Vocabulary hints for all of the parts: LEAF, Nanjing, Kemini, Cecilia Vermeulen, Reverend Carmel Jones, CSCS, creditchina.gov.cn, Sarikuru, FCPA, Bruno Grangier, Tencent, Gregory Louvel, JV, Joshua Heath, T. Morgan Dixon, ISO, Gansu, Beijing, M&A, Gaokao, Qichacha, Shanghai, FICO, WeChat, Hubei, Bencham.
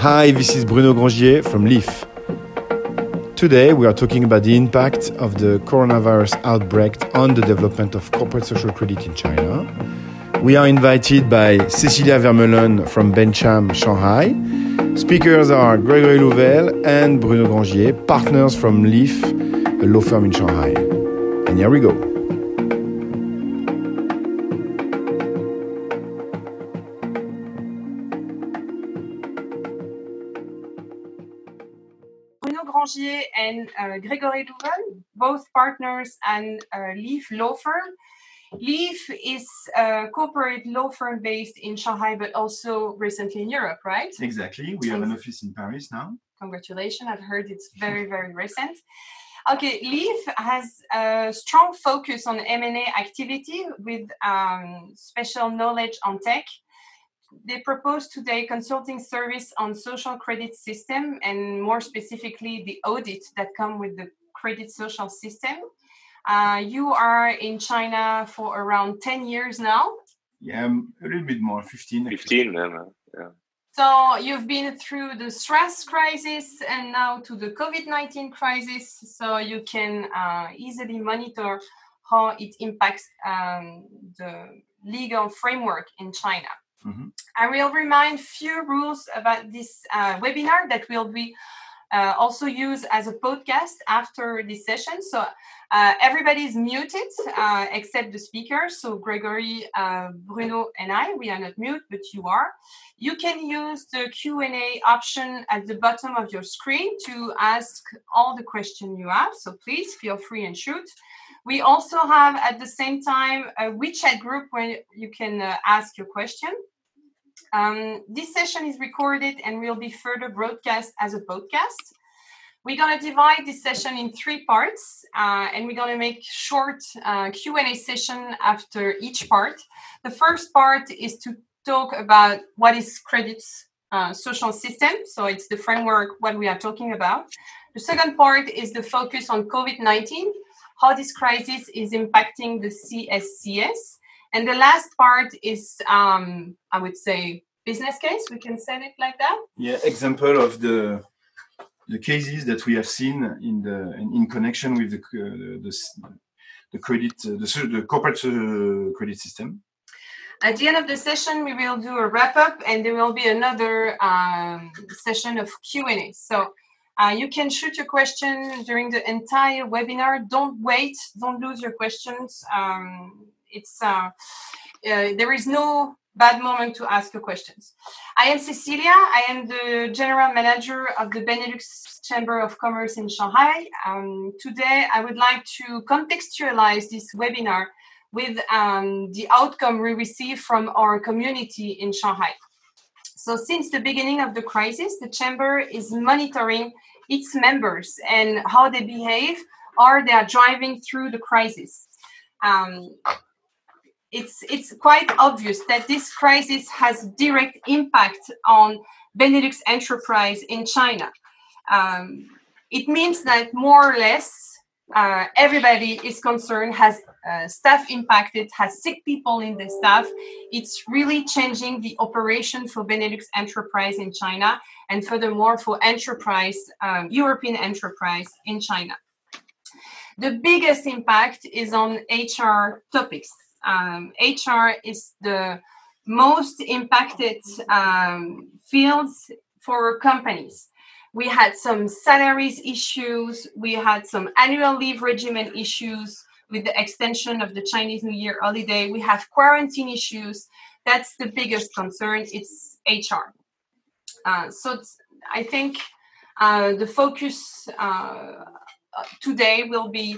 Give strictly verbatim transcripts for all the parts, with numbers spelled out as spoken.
Hi, this is Bruno Grangier from LEAF. Today we are talking about the impact of the coronavirus outbreak on the development of corporate social credit in China. We are invited by Cecilia Vermeulen from Bencham, Shanghai. Speakers are Gregory Louvel and Bruno Grangier, partners from LEAF, a law firm in Shanghai. And here we go. And uh, Gregory Louvel, both partners and uh, LEAF law firm. LEAF is a corporate law firm based in Shanghai, but also recently in Europe, right? Exactly. We have an office in Paris now. Congratulations. I've heard it's very, very recent. Okay, LEAF has a strong focus on M and A activity with um, special knowledge on tech. They propose today consulting service on social credit system and more specifically the audit that come with the credit social system. Uh, you are in China for around ten years now. Yeah, a little bit more, fifteen. fifteen, yeah, yeah. So you've been through the SRAS crisis and now to the COVID nineteen crisis. So you can uh, easily monitor how it impacts um, the legal framework in China. Mm-hmm. I will remind few rules about this uh, webinar that will be uh, also used as a podcast after this session. So uh, everybody is muted uh, except the speaker. So Gregory, uh, Bruno and I, we are not mute, but you are. You can use the Q and A option at the bottom of your screen to ask all the questions you have. So please feel free and shoot. We also have at the same time a WeChat group where you can uh, ask your question. Um, this session is recorded and will be further broadcast as a podcast. We're going to divide this session in three parts uh, and we're going to make short uh, Q and A session after each part. The first part is to talk about what is credit uh, social system. So it's the framework, what we are talking about. The second part is the focus on COVID nineteen. How this crisis is impacting the C S C S. And the last part is, um, I would say, business case. We can say it like that. Yeah, example of the the cases that we have seen in the in, in connection with the uh, the, the credit uh, the, the corporate uh, credit system. At the end of the session, we will do a wrap up, and there will be another um, session of Q and A. So. Uh, you can shoot your question during the entire webinar. Don't wait. Don't lose your questions. Um, it's uh, uh, there is no bad moment to ask your questions. I am Cecilia. I am the general manager of the Benelux Chamber of Commerce in Shanghai. Um, today, I would like to contextualize this webinar with um, the outcome we receive from our community in Shanghai. So since the beginning of the crisis, the Chamber is monitoring its members and how they behave or they are driving through the crisis. Um, it's, it's quite obvious that this crisis has direct impact on Benelux enterprise in China. Um, it means that more or less uh, everybody is concerned, has Uh, staff impacted, has sick people in the staff. It's really changing the operation for Benelux enterprise in China and furthermore for enterprise, um, European enterprise in China. The biggest impact is on H R topics. Um, H R is the most impacted um, fields for companies. We had some salaries issues, we had some annual leave regimen issues, with the extension of the Chinese New Year holiday, we have quarantine issues. That's the biggest concern, it's H R. Uh, so it's, I think uh, the focus uh, today will be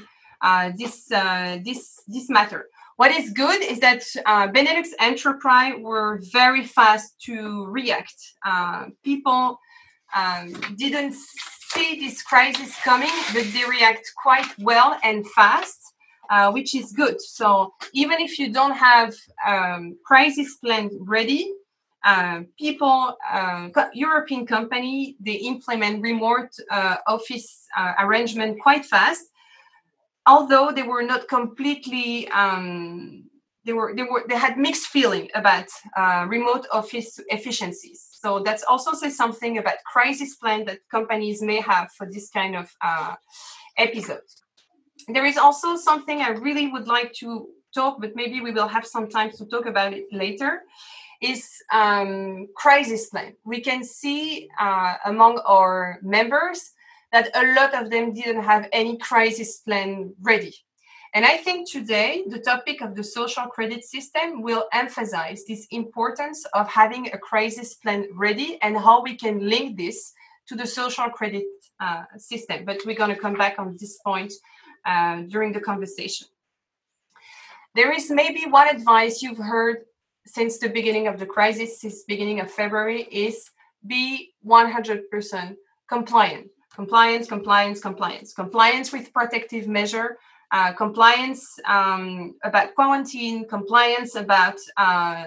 uh, this, uh, this, this matter. What is good is that uh, Benelux enterprise were very fast to react. Uh, people um, didn't see this crisis coming, but they react quite well and fast. Uh, which is good. So even if you don't have um, crisis plan ready, uh, people, uh, co- European company, they implement remote uh, office uh, arrangement quite fast. Although they were not completely, um, they were they were they had mixed feeling about uh, remote office efficiencies. So that's also say something about crisis plan that companies may have for this kind of uh, episode. There is also something I really would like to talk, but maybe we will have some time to talk about it later, is um, crisis plan. We can see uh, among our members that a lot of them didn't have any crisis plan ready. And I think today, the topic of the social credit system will emphasize this importance of having a crisis plan ready and how we can link this to the social credit uh, system. But we're going to come back on this point uh, during the conversation. There is maybe one advice you've heard since the beginning of the crisis, since beginning of February, is be one hundred percent compliant. Compliance, compliance, compliance. Compliance with protective measure, uh, compliance um, about quarantine, compliance about uh,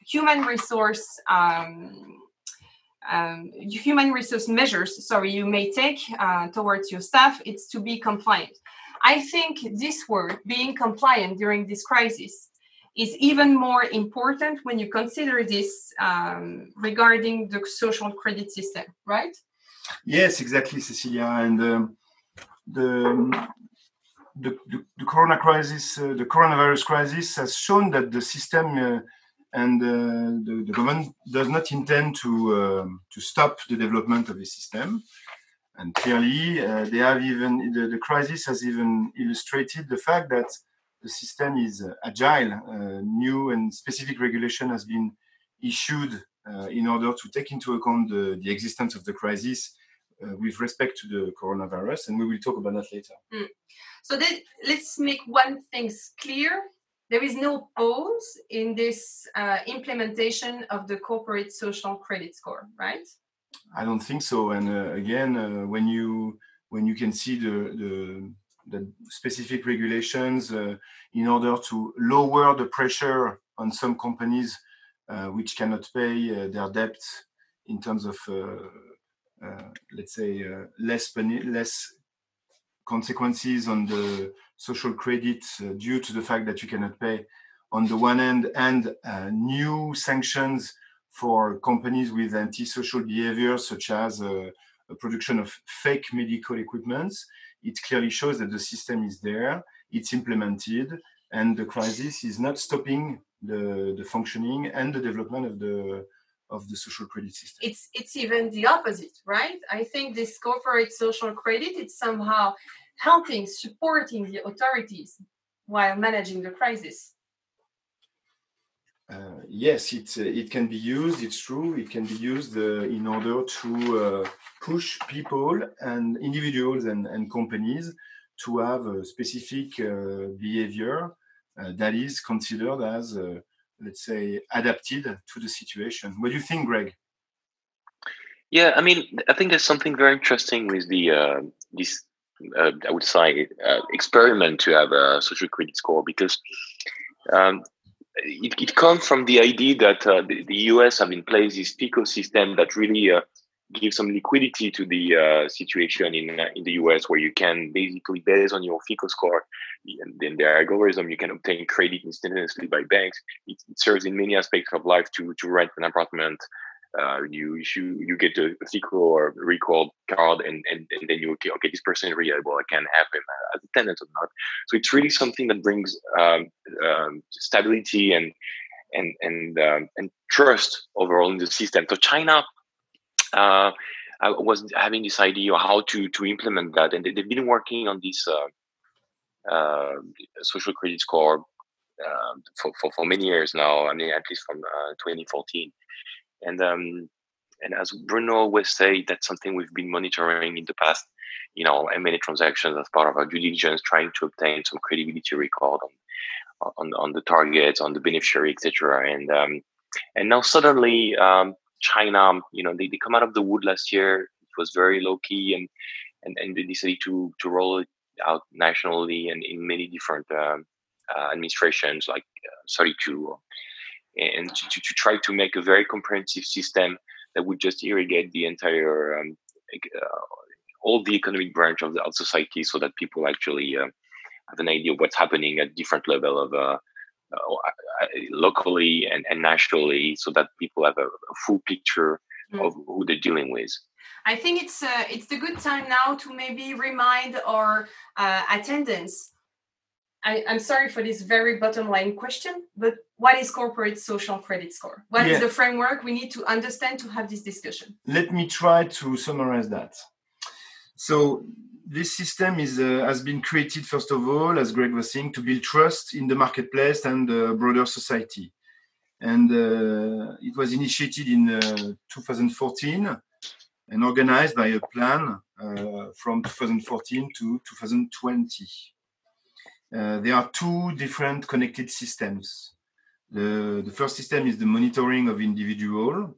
human resource um, um, human resource measures, sorry, you may take uh, towards your staff. It's to be compliant. I think this word, being compliant during this crisis, is even more important when you consider this um, regarding the social credit system, right? Yes, exactly, Cecilia. And um, the, the, the the corona crisis, uh, the coronavirus crisis, has shown that the system uh, and uh, the, the government does not intend to uh, to stop the development of the system. And clearly, uh, they have even the, the crisis has even illustrated the fact that the system is agile. Uh, new and specific regulation has been issued Uh, in order to take into account the, the existence of the crisis uh, with respect to the coronavirus. And we will talk about that later. Mm. So then, let's make one thing clear. There is no pause in this uh, implementation of the corporate social credit score, right? I don't think so. And uh, again, uh, when you when you can see the, the, the specific regulations uh, in order to lower the pressure on some companies Uh, which cannot pay uh, their debt in terms of, uh, uh, let's say, uh, less less consequences on the social credit uh, due to the fact that you cannot pay on the one hand, and uh, new sanctions for companies with antisocial behavior, such as uh, a production of fake medical equipment. It clearly shows that the system is there, it's implemented, and the crisis is not stopping The, the functioning and the development of the of the social credit system. It's it's even the opposite, right? I think this corporate social credit, it's somehow helping, supporting the authorities while managing the crisis. Uh, yes, it uh, it can be used. It's true. It can be used uh, in order to uh, push people and individuals and, and companies to have a specific uh, behavior Uh, that is considered as, uh, let's say, adapted to the situation. What do you think, Greg? Yeah, I mean, I think there's something very interesting with the uh, this, uh, I would say, uh, experiment to have a social credit score, because um, it, it comes from the idea that uh, the, the U S have in place this FICO system that really uh, gives some liquidity to the uh, situation in uh, in the U S, where you can basically, based on your FICO score, and then the algorithm, you can obtain credit instantaneously by banks. It, it serves in many aspects of life. To to rent an apartment, uh, you you you get a FICO or recall card, and, and, and then you okay okay this person is reliable. I can have him as a tenant or not. So it's really something that brings um, um, stability and and and um, and trust overall in the system. So China uh, was having this idea of how to to implement that, and they, they've been working on this Uh, Uh, social credit score uh, for, for for many years now. I mean, at least from uh, twenty fourteen, and um, and as Bruno always say, that's something we've been monitoring in the past. You know, M and A transactions as part of our due diligence, trying to obtain some credibility record on on, on the targets, on the beneficiary, et cetera. And um, and now suddenly, um, China, you know, they, they come out of the wood last year. It was very low key, and and and they decided to to roll it out nationally and in many different um, uh, administrations, like uh, Sarikuru, and to, to try to make a very comprehensive system that would just irrigate the entire, um, uh, all the economic branch of the of society, so that people actually uh, have an idea of what's happening at different level of uh, uh, locally and, and nationally, so that people have a, a full picture mm. of who they're dealing with. I think it's uh, it's the good time now to maybe remind our uh, attendants. I, I'm sorry for this very bottom line question, but what is corporate social credit score? What yeah. is the framework we need to understand to have this discussion? Let me try to summarize that. So this system is uh, has been created, first of all, as Greg was saying, to build trust in the marketplace and the uh, broader society. And uh, it was initiated in uh, two thousand fourteen and organized by a plan uh, from two thousand fourteen to two thousand twenty. Uh, there are two different connected systems. The, the first system is the monitoring of individual,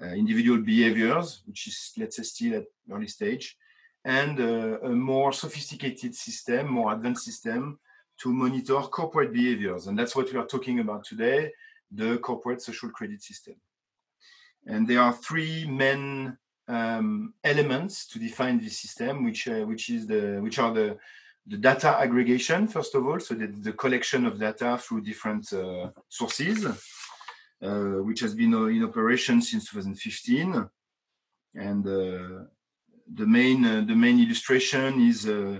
uh, individual behaviors, which is, let's say, still at early stage, and uh, a more sophisticated system, more advanced system to monitor corporate behaviors. And that's what we are talking about today, the corporate social credit system. And there are three main um, elements to define this system, which uh, which is the which are the The data aggregation, first of all, so the, the collection of data through different uh, sources, uh, which has been in operation since two thousand fifteen. And uh, the main uh, the main illustration is uh,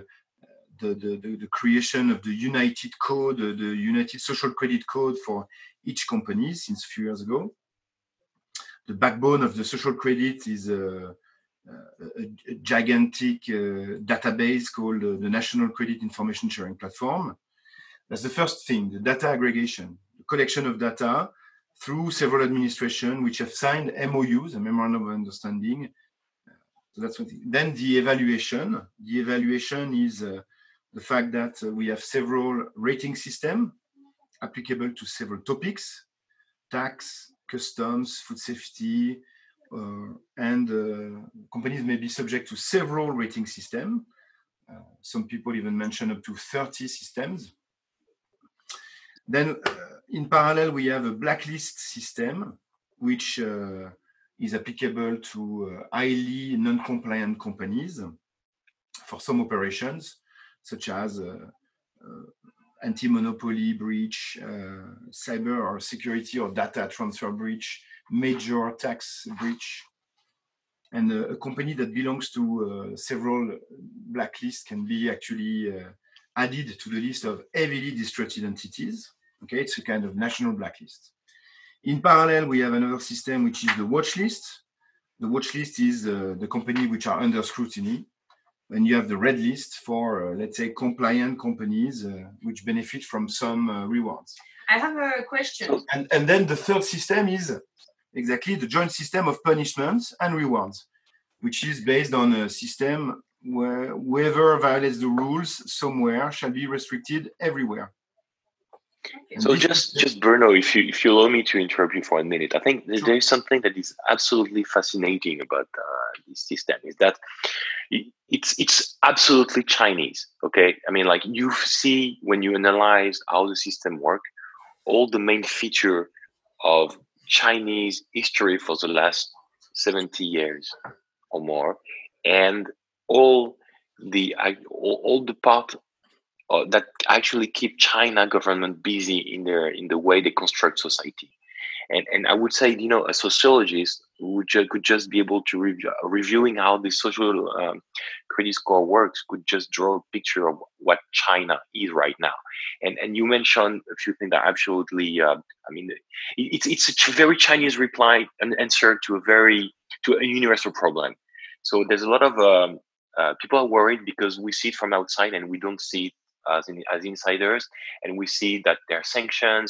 the, the, the creation of the United Code, the United Social Credit Code for each company since a few years ago. The backbone of the social credit is uh, Uh, a, a gigantic uh, database called uh, the National Credit Information Sharing Platform. That's the first thing, the data aggregation, the collection of data through several administrations which have signed M O Us, a Memorandum of Understanding. Uh, so that's one thing. Then the evaluation. The evaluation is uh, the fact that uh, we have several rating systems applicable to several topics, tax, customs, food safety, Uh, and uh, companies may be subject to several rating systems. Uh, some people even mention up to thirty systems. Then uh, in parallel, we have a blacklist system, which uh, is applicable to uh, highly non-compliant companies for some operations, such as uh, uh, anti-monopoly breach, uh, cyber or security or data transfer breach, major tax breach. And uh, a company that belongs to uh, several blacklists can be actually uh, added to the list of heavily distrusted entities. Okay, it's a kind of national blacklist. In parallel, we have another system, which is the watch list. The watch list is uh, the company which are under scrutiny. And you have the red list for, uh, let's say, compliant companies uh, which benefit from some uh, rewards. I have a question. And, and then the third system is exactly the joint system of punishments and rewards, which is based on a system where whoever violates the rules somewhere shall be restricted everywhere. And so just, just Bruno, if you if you allow me to interrupt you for a minute, I think sure. there is something that is absolutely fascinating about uh, this system is that it's it's absolutely Chinese. Okay, I mean, like you see when you analyze how the system works, all the main feature of Chinese history for the last seventy years or more, and all the all, all the part. Uh, that actually keep China government busy in their in the way they construct society, and and I would say, you know, a sociologist who ju- could just be able to review reviewing how the social um, credit score works could just draw a picture of what China is right now. And and you mentioned a few things that absolutely, uh, I mean, it's it's a very Chinese reply and answer to a very to a universal problem. So there's a lot of um, uh, people are worried because we see it from outside and we don't see it As, in, as insiders, and we see that there are sanctions.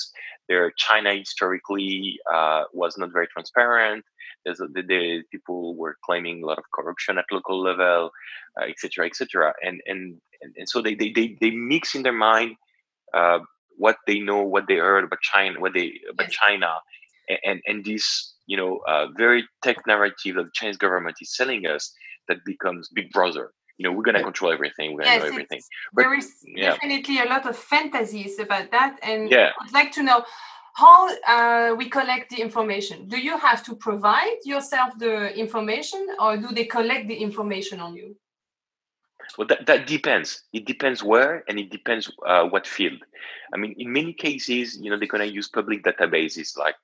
There, China historically uh, was not very transparent. There's a, the, the people were claiming a lot of corruption at local level, uh, et cetera, et cetera. And and and, and so they, they they they mix in their mind uh, what they know, what they heard about China, what they about yes. China, and and this you know uh, very tech narrative that the Chinese government is selling us that becomes Big Brother. You know, we're going to control everything. We're going yes, to know everything. But, there is yeah. definitely a lot of fantasies about that. And yeah. I'd like to know how uh, we collect the information. Do you have to provide yourself the information or do they collect the information on you? Well, that, that depends. It depends where and it depends uh, what field. I mean, in many cases, you know, they're going to use public databases like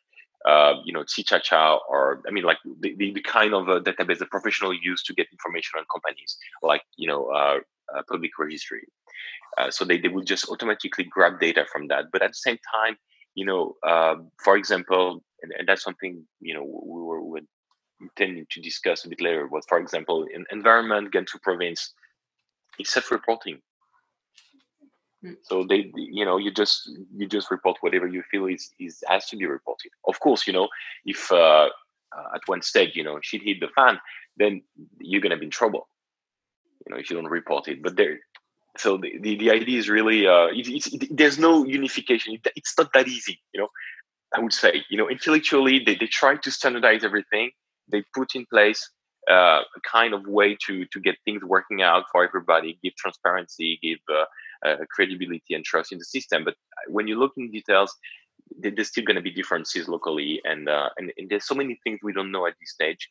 uh, you know, Qichacha, or I mean, like the, the, the kind of uh, database that professionals use to get information on companies, like, you know, uh, uh, public registry. Uh, so they, they will just automatically grab data from that. But at the same time, you know, uh, for example, and, and that's something, you know, we were, we were intending to discuss a bit later, was, for example, in environment, Gansu province, it's self-reporting. So they, you know, you just you just report whatever you feel is is has to be reported. Of course, you know, if uh, at one stage, you know, shit hit the fan, then you're gonna be in trouble, you know, if you don't report it. But there, so the the, the idea is really uh, it, it's, it, there's no unification. It, it's not that easy, you know. I would say, you know, intellectually they they try to standardize everything. They put in place uh, a kind of way to to get things working out for everybody, give transparency, give. Uh, Uh, credibility and trust in the system, but when you look in details, there's still going to be differences locally, and, uh, and and there's so many things we don't know at this stage.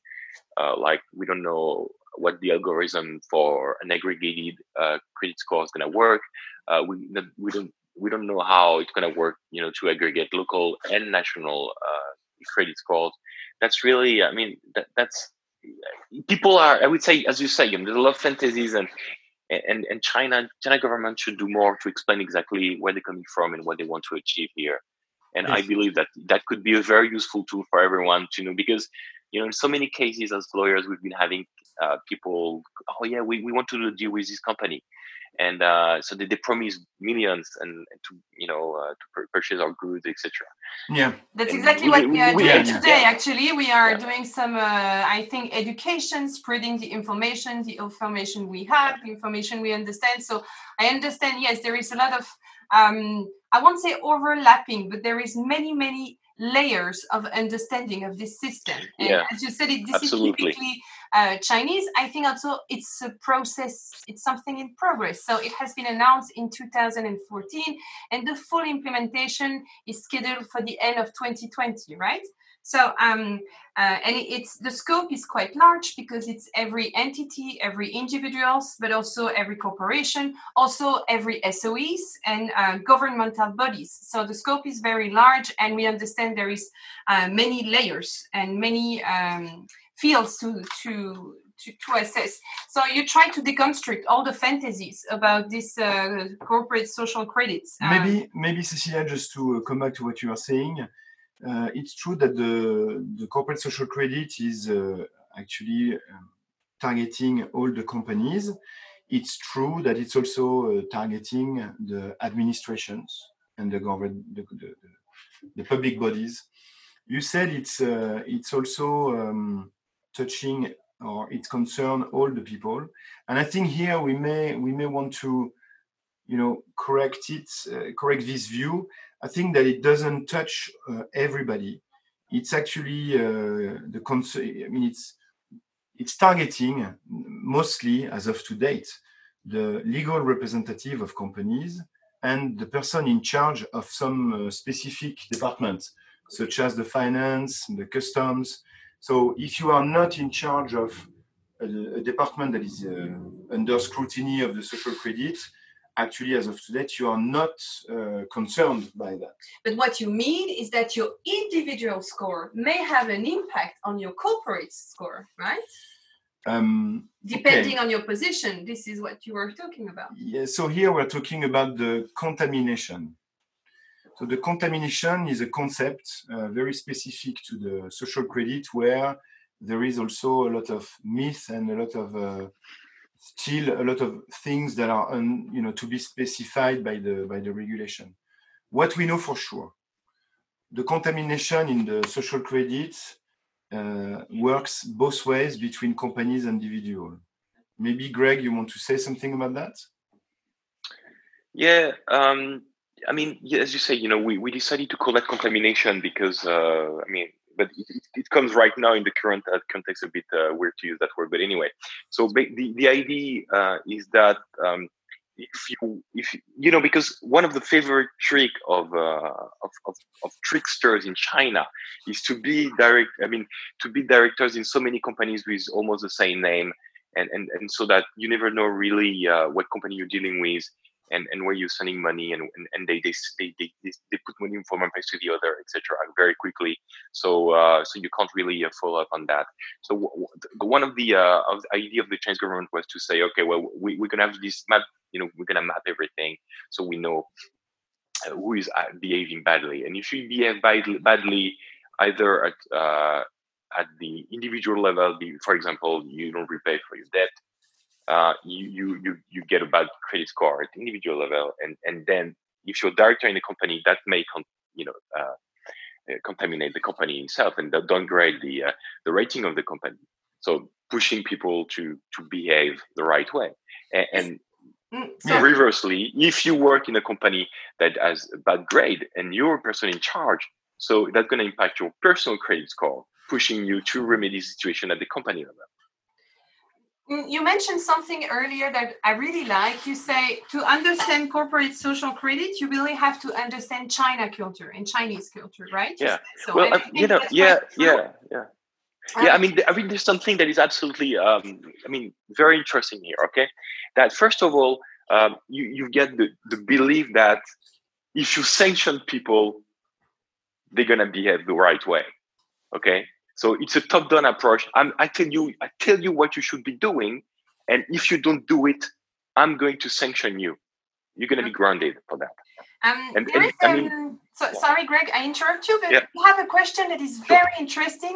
Uh, like we don't know what the algorithm for an aggregated uh, credit score is going to work. Uh, we we don't we don't know how it's going to work, you know, to aggregate local and national uh, credit scores. That's really, I mean, that, that's people are. I would say, as you say, there's a lot of fantasies and. And and China China government should do more to explain exactly where they're coming from and what they want to achieve here. And yes. I believe that that could be a very useful tool for everyone to know, because, you know, in so many cases as lawyers, we've been having uh, people, oh, yeah, we, we want to do a deal with this company. And uh, so they, they promise millions and, and to, you know, uh, to purchase our goods, et cetera. Yeah, that's and exactly we, what we are we, doing yeah. today. Yeah. Actually, we are yeah. doing some, uh, I think, education, spreading the information, the information we have, the information we understand. So I understand. Yes, there is a lot of, um, I won't say overlapping, but there is many, many layers of understanding of this system. And yeah, as you said, it this absolutely. is typically uh, Chinese. I think also it's a process, it's something in progress. So it has been announced in two thousand fourteen, and the full implementation is scheduled for the end of twenty twenty, right? So, um, uh, and it's the scope is quite large, because it's every entity, every individuals, but also every corporation, also every S O Es and uh, governmental bodies. So the scope is very large, and we understand there is uh, many layers and many um, fields to to. To, to assess. So you try to deconstruct all the fantasies about this uh, corporate social credits. Um, maybe, maybe Cecilia, just to come back to what you are saying, uh, it's true that the, the corporate social credit is uh, actually uh, targeting all the companies. It's true that it's also uh, targeting the administrations and the government, the, the, the public bodies. You said it's uh, it's also um, touching, or it concerns all the people, and I think here we may we may want to, you know, correct it, uh, correct this view. I think that it doesn't touch uh, everybody. It's actually uh, the concern. I mean, it's it's targeting mostly, as of to date, the legal representative of companies and the person in charge of some uh, specific departments, such as the finance, the customs. So if you are not in charge of a, a department that is uh, under scrutiny of the social credit, actually, as of today, you are not uh, concerned by that. But what you mean is that your individual score may have an impact on your corporate score, right? Um, Depending okay. on your position, this is what you were talking about. Yeah, so here we're talking about the contamination. So the contamination is a concept uh, very specific to the social credit, where there is also a lot of myth and a lot of uh, still a lot of things that are un, you know to be specified by the by the regulation. What we know for sure, the contamination in the social credit uh, works both ways between companies and individuals. Maybe Greg, you want to say something about that? Yeah. Um... I mean, as you say, you know, we, we decided to call that contamination because, uh, I mean, but it, it comes right now in the current uh, context a bit uh, weird to use that word. But anyway, so the, the idea uh, is that um, if you, if you, you know, because one of the favorite trick of, uh, of, of of tricksters in China is to be direct, I mean, to be directors in so many companies with almost the same name. And, and, and so that you never know really uh, what company you're dealing with. and, and where you're sending money, and, and, and they, they, they, they, they put money from one place to the other, et cetera, very quickly. So uh, so you can't really uh, follow up on that. So w w one of the, uh, of the idea of the Chinese government was to say, okay, well, we, we're going to have this map, you know, we're going to map everything so we know uh, who is behaving badly. And if you behave badly, badly either at uh, at the individual level, for example, you don't repay for your debt, Uh, you, you you you get a bad credit score at the individual level, and and then if you're a director in a company, that may con you know uh, uh, contaminate the company itself and downgrade the uh, the rating of the company. So pushing people to to behave the right way, and, and so, reversely, if you work in a company that has a bad grade and you're a person in charge, so that's going to impact your personal credit score, pushing you to remedy the situation at the company level. You mentioned something earlier that I really like. You say, to understand corporate social credit, you really have to understand China culture and Chinese culture, right? Yeah. So, well, I, I you know, yeah, yeah, yeah. Um, yeah, I mean, I mean, there's something that is absolutely, um, I mean, very interesting here, okay? That first of all, um, you, you get the, the belief that if you sanction people, they're going to behave the right way, okay? So it's a top-down approach. I'm, I tell you, I tell you what you should be doing, and if you don't do it, I'm going to sanction you. You're going to be grounded for that. Um, and, and, I um, mean, so, sorry, Greg, I interrupt you, but yeah. We have a question that is very sure. interesting.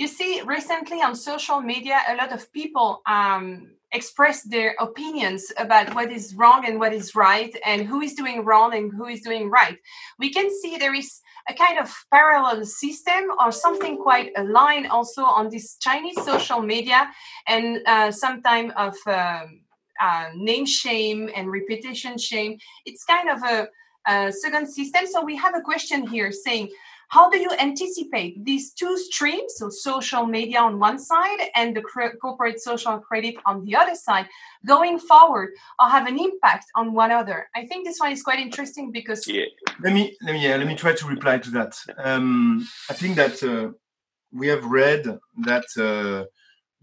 You see, recently on social media, a lot of people um, express their opinions about what is wrong and what is right, and who is doing wrong and who is doing right. We can see there is a kind of parallel system or something quite aligned also on this Chinese social media, and uh, sometime of um, uh, name shame and reputation shame. It's kind of a, a second system. So we have a question here saying, how do you anticipate these two streams, so social media on one side and the corporate social credit on the other side, going forward, or have an impact on one another? I think this one is quite interesting because yeah. let me let me yeah, let me try to reply to that. Um, I think that uh, we have read that uh,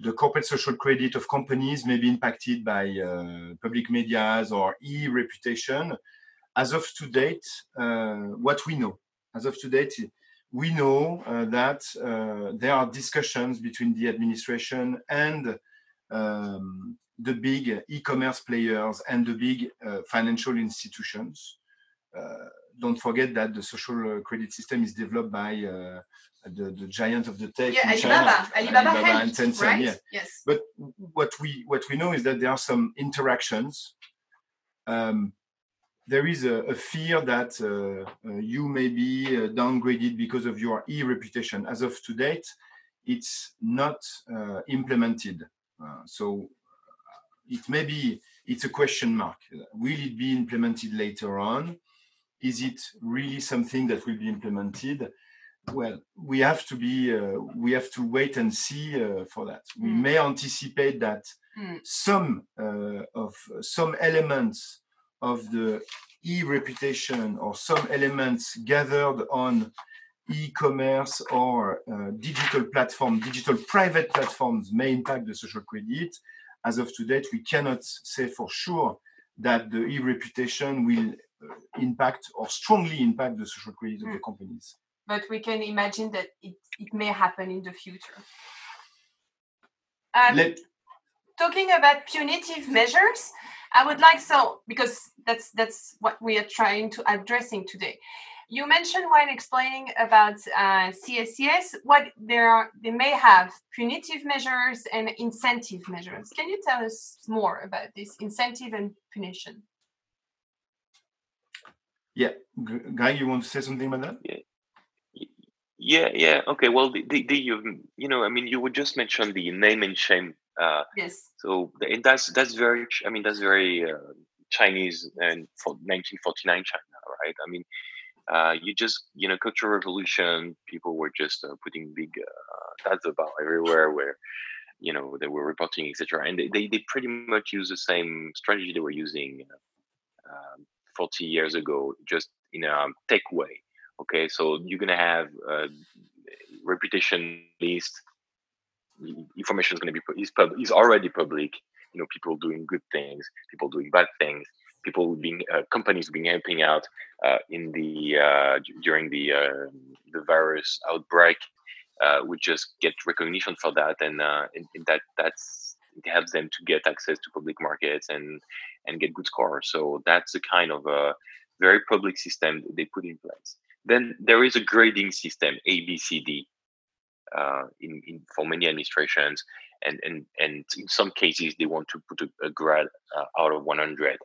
the corporate social credit of companies may be impacted by uh, public medias or e-reputation. As of to date, uh, what we know. As of today, we know uh, that uh, there are discussions between the administration and um, the big e-commerce players and the big uh, financial institutions. Uh, don't forget that the social credit system is developed by uh, the, the giant of the tech yeah, in China, Alibaba, Alibaba, Alibaba and Tencent. Right? Yeah. Yes. But what we what we know is that there are some interactions. Um, There is a, a fear that uh, uh, you may be uh, downgraded because of your e-reputation. As of to date, it's not uh, implemented. Uh, so it may be, it's a question mark. Will it be implemented later on? Is it really something that will be implemented? Well, we have to be, uh, we have to wait and see uh, for that. We mm. may anticipate that mm. some uh, of some elements of the e-reputation or some elements gathered on e-commerce or uh, digital platform, digital private platforms may impact the social credit. As of today, we cannot say for sure that the e-reputation will impact or strongly impact the social credit mm. of the companies. But we can imagine that it, it may happen in the future. Um, Let Talking about punitive measures, I would like so, because that's that's what we are trying to addressing today. You mentioned while explaining about uh, C S C S, what there are, they may have punitive measures and incentive measures. Can you tell us more about this incentive and punition? Yeah, Guy, you want to say something about that? Yeah. Yeah, yeah. Okay. Well, the, the, the you know, I mean, you would just mention the name and shame. Uh, yes. So and that's that's very. I mean, that's very uh, Chinese and for nineteen forty-nine China, right? I mean, uh, you just you know, Cultural Revolution. People were just uh, putting big uh, ads about everywhere where, you know, they were reporting, et cetera. And they, they they pretty much use the same strategy they were using uh, forty years ago, just in a tech way. Okay, so you're going to have a reputation list. Information is going to be is, pub, is already public. You know, people doing good things, people doing bad things. people being uh, companies being helping out uh, in the uh, during the uh, the virus outbreak uh, would just get recognition for that, and uh, and that that's it helps them to get access to public markets and and get good scores. So that's the kind of a very public system they put in place. Then there is a grading system, A, B, C, D, uh, in, in for many administrations, and and and in some cases they want to put a, a grade uh, out of one hundred.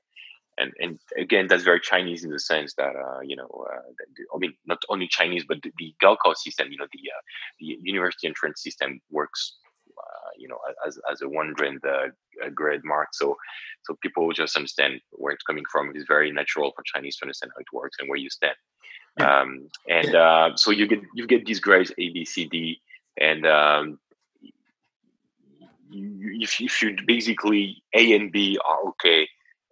And and again, that's very Chinese in the sense that uh, you know, uh, the, I mean, not only Chinese, but the, the Gaokao system, you know, the uh, the university entrance system works, uh, you know, as as a one hundred uh, grade mark. So so people just understand where it's coming from. It's very natural for Chinese to understand how it works and where you stand. Yeah. Um, and yeah. uh, so you get you get these grades A, B, C, D, and um, you, if if you basically A and B are okay.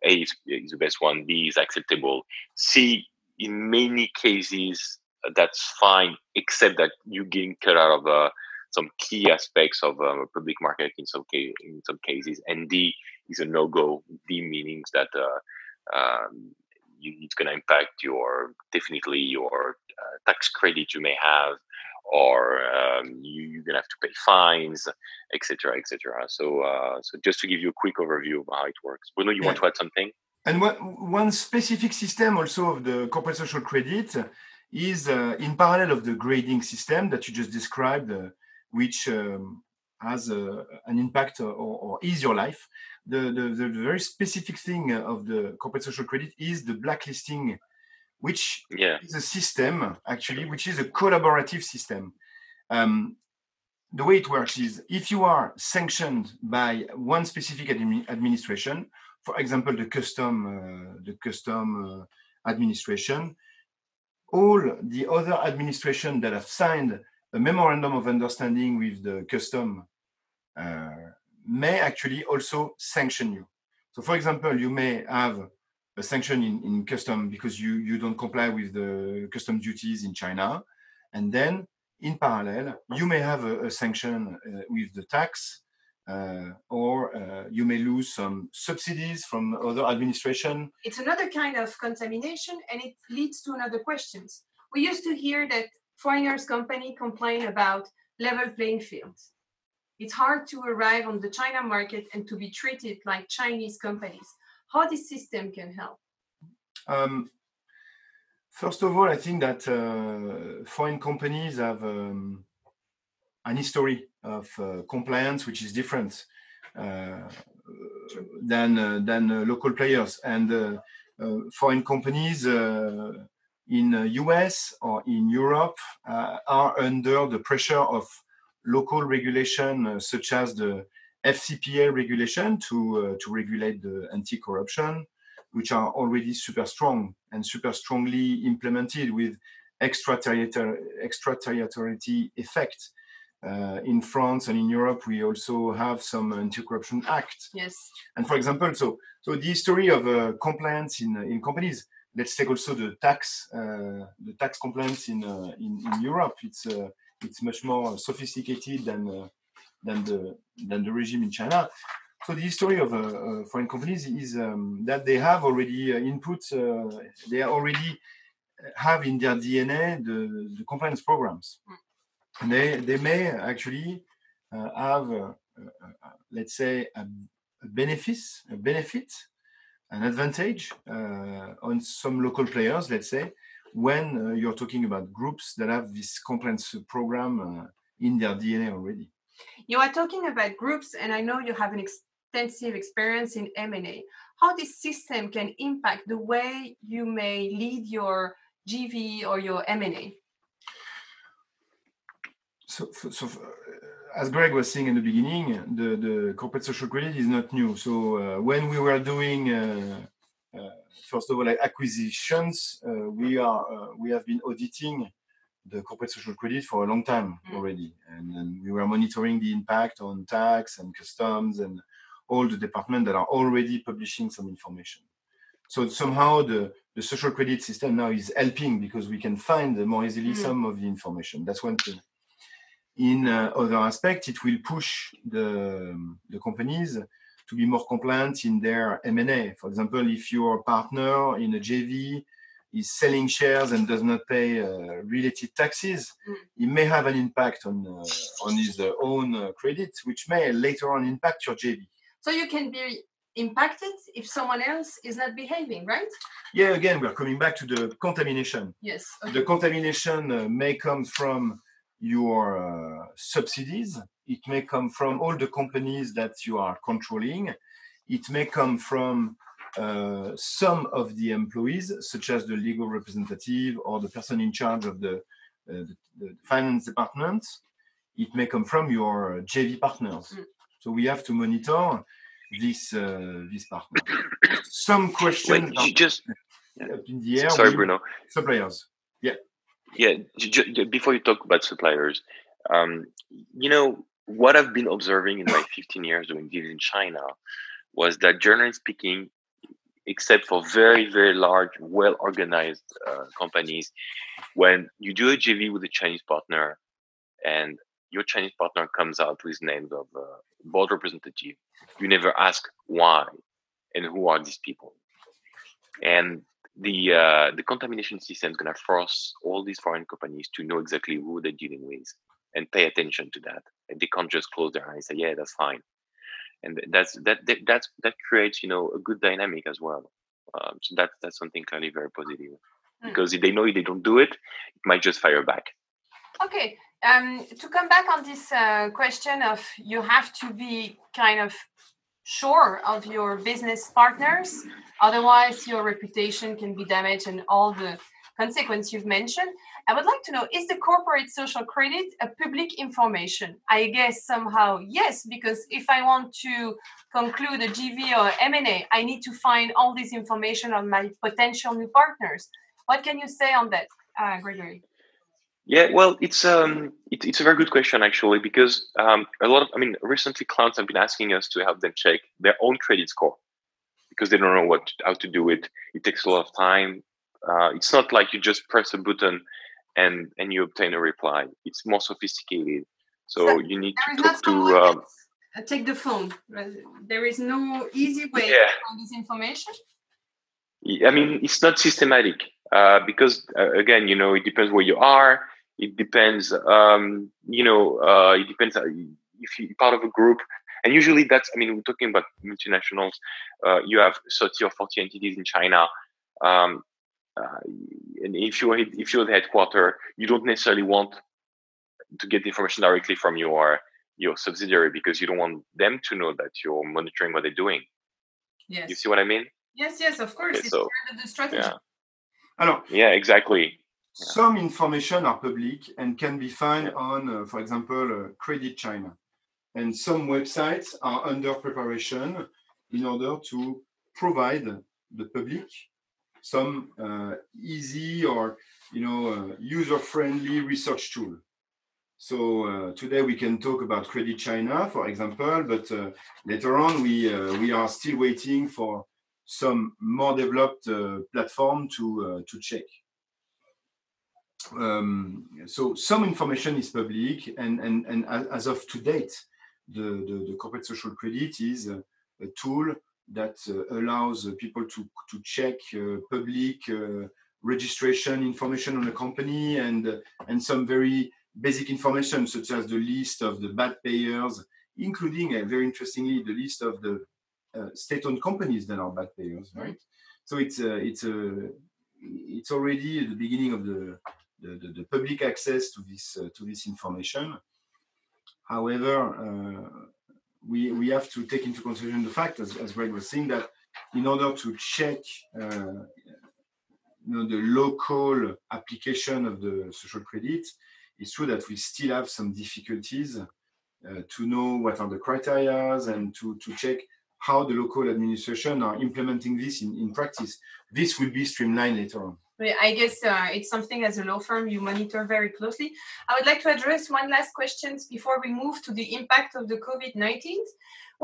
A is, is the best one, B is acceptable. C, in many cases, that's fine, except that you get cut out of uh, some key aspects of uh, public market in some, case, in some cases. And D is a no-go. D means that uh, um, you, it's going to impact your, definitely your uh, tax credit you may have, or um, you, you're going to have to pay fines, et cetera, et cetera. So, uh, so just to give you a quick overview of how it works. Bruno, you yeah. want to add something? And one, one specific system also of the corporate social credit is uh, in parallel of the grading system that you just described, uh, which um, has uh, an impact or, or is your life. The, the, the very specific thing of the corporate social credit is the blacklisting, which yeah. is a system, actually, which is a collaborative system. Um, the way it works is if you are sanctioned by one specific admi- administration, for example, the custom, uh, the custom uh, administration, all the other administrations that have signed a memorandum of understanding with the custom uh, may actually also sanction you. So, for example, you may have a sanction in, in custom because you, you don't comply with the custom duties in China. And then in parallel, you may have a, a sanction uh, with the tax uh, or uh, you may lose some subsidies from other administration. It's another kind of contamination, and it leads to another questions. We used to hear that foreigners' companies complain about level playing fields. It's hard to arrive on the China market and to be treated like Chinese companies. How this system can help? Um, first of all, I think that uh, foreign companies have um, an history of uh, compliance which is different uh, than uh, than uh, local players, and uh, uh, foreign companies uh, in the U S or in Europe uh, are under the pressure of local regulation, uh, such as the F C P A regulation to uh, to regulate the anti-corruption, which are already super strong and super strongly implemented with extraterritorial extraterritoriality effect. Uh, in France and in Europe, we also have some anti-corruption act. Yes. And for example, so so the history of uh, compliance in in companies. Let's take also the tax uh, the tax compliance in uh, in, in Europe. It's uh, it's much more sophisticated than. Uh, Than the than the regime in China. So the history of uh, uh, foreign companies is um, that they have already uh, inputs. Uh, they already have in their D N A the, the compliance programs. And they they may actually uh, have uh, uh, let's say a, a benefice, a benefit, an advantage uh, on some local players. Let's say when uh, you're talking about groups that have this compliance program uh, in their D N A already. You are talking about groups, and I know you have an extensive experience in M and A. How this system can impact the way you may lead your G V or your M and A? So, so as Greg was saying in the beginning, the, the corporate social credit is not new. So uh, when we were doing, uh, uh, first of all, like acquisitions, uh, we are uh, we have been auditing the corporate social credit for a long time already. And, and we were monitoring the impact on tax and customs and all the departments that are already publishing some information. So somehow the, the social credit system now is helping because we can find more easily mm-hmm. some of the information. That's one thing. In uh, other aspect, it will push the, the companies to be more compliant in their M and A. For example, if your partner in a J V is selling shares and does not pay uh, related taxes, mm. it may have an impact on uh, on his uh, own uh, credit, which may later on impact your J V. So you can be impacted if someone else is not behaving, right? Yeah, again, we're coming back to the contamination. Yes. Okay. The contamination uh, may come from your uh, subsidies. It may come from all the companies that you are controlling. It may come from uh, some of the employees, such as the legal representative or the person in charge of the, uh, the, the finance department. It may come from your J V partners. Mm. So we have to monitor this uh, this partner. Some questions Wait, you just up in the air. Sorry, Bruno. Suppliers. Yeah. Yeah. Before you talk about suppliers, um, you know, what I've been observing in my fifteen years doing deals in China was that generally speaking, except for very, very large, well-organized uh, companies, when you do a J V with a Chinese partner and your Chinese partner comes out with names of uh, board representative, you never ask why and who are these people. And the uh, the contamination system is going to force all these foreign companies to know exactly who they're dealing with and pay attention to that. And they can't just close their eyes and say, yeah, that's fine. And that's that that that's, that creates, you know, a good dynamic as well. Um, so that's that's something clearly very positive, mm. because if they know if they don't do it, it might just fire back. Okay. Um, to come back on this uh, question of you have to be kind of sure of your business partners, otherwise your reputation can be damaged and all the consequences you've mentioned. I would like to know, is the corporate social credit a public information? I guess somehow yes, because if I want to conclude a G V or M and A, I need to find all this information on my potential new partners. What can you say on that, uh, Gregory? Yeah, well, it's um, it, it's a very good question actually, because um, a lot of, I mean, recently clients have been asking us to help them check their own credit score because they don't know what how to do it. It takes a lot of time. Uh, it's not like you just press a button and and you obtain a reply. It's more sophisticated. So, so you need to talk to. Um, take the phone. There is no easy way yeah. to find this information. I mean, it's not systematic uh, because, uh, again, you know, it depends where you are. It depends, um, you know, uh, it depends if you're part of a group. And usually that's, I mean, we're talking about multinationals. Uh, you have thirty or forty entities in China. Um, uh, and if you're, if you're the headquarter, you don't necessarily want to get the information directly from your, your subsidiary because you don't want them to know that you're monitoring what they're doing. Yes. You see what I mean? Yes, yes, of course. Okay, it's so, part of the strategy. Yeah, yeah exactly. Yeah. Some information are public and can be found yeah. on, uh, for example, uh, Credit China. And some websites are under preparation in order to provide the public some uh, easy or, you know, uh, user-friendly research tool. So uh, today we can talk about Credit China, for example, but uh, later on we uh, we are still waiting for some more developed uh, platform to uh, to check. Um, so some information is public, and and and as of to date, the the, the corporate social credit is a, a tool that uh, allows people to to check uh, public uh, registration information on a company and uh, and some very basic information such as the list of the bad payers, including uh, very interestingly the list of the Uh, state-owned companies that are bad payers, right? So it's uh, it's uh, it's already the beginning of the the, the, the public access to this uh, to this information. However, uh, we we have to take into consideration the fact, as, as Greg was saying, that in order to check uh, you know, the local application of the social credit, it's true that we still have some difficulties uh, to know what are the criteria and to to check how the local administration are implementing this in, in practice. This will be streamlined later on. I guess uh, it's something as a law firm you monitor very closely. I would like to address one last question before we move to the impact of the COVID nineteen.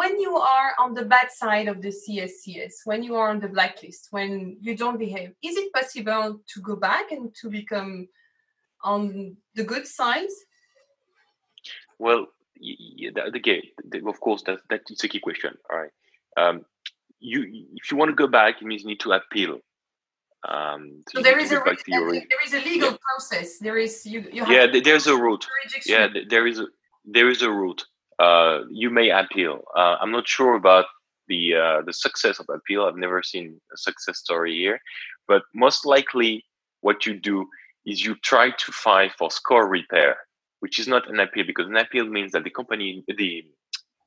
When you are on the bad side of the C S C S, when you are on the blacklist, when you don't behave, is it possible to go back and to become on the good side? Well, yeah, again, of course, that, that is a key question, all right? um, you if you want to go back, it means you need to appeal. Um, so, so there is a re- your... there is a legal yeah. process. There is you. you have yeah, to... there's a route. Yeah, there is a, there is a route. Uh, you may appeal. Uh, I'm not sure about the uh, the success of appeal. I've never seen a success story here, but most likely what you do is you try to file for score repair, which is not an appeal, because an appeal means that the company, the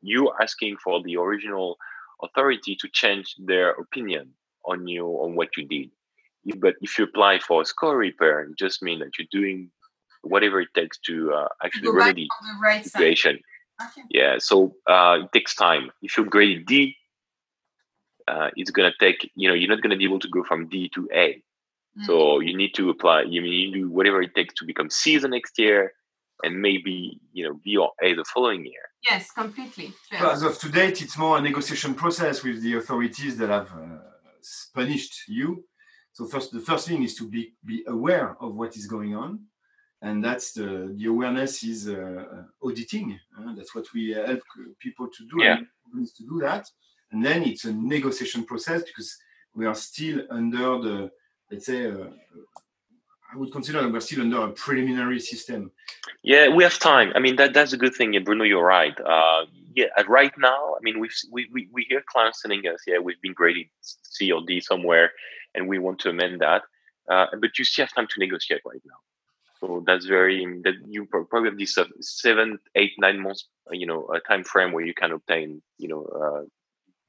you asking for the original authority to change their opinion on you on what you did. But if you apply for a score repair, it just means that you're doing whatever it takes to uh, actually Go remedy the right situation. Okay. Yeah, so uh, it takes time. If you grade D, uh, it's going to take, you know, you're not going to be able to go from D to A. Mm-hmm. So you need to apply, you mean you do whatever it takes to become C the next year, and maybe, you know, B or A the following year. Yes, completely. Sure. So as of to date, it's more a negotiation process with the authorities that have uh, punished you. So first, the first thing is to be, be aware of what is going on. And that's the, the awareness is uh, auditing. Uh, that's what we help people to do, yeah. and to do that. And then it's a negotiation process, because we are still under the, let's say, uh, I would consider that we're still under a preliminary system. Yeah, we have time. I mean, that that's a good thing, yeah, Bruno, you're right. Uh, yeah, right now, I mean, we've, we we we hear clients telling us, yeah, we've been graded C or D somewhere, and we want to amend that. Uh, but you still have time to negotiate right now. So that's very, that you probably have this seven, eight, nine months, you know, a time frame where you can obtain, you know, uh,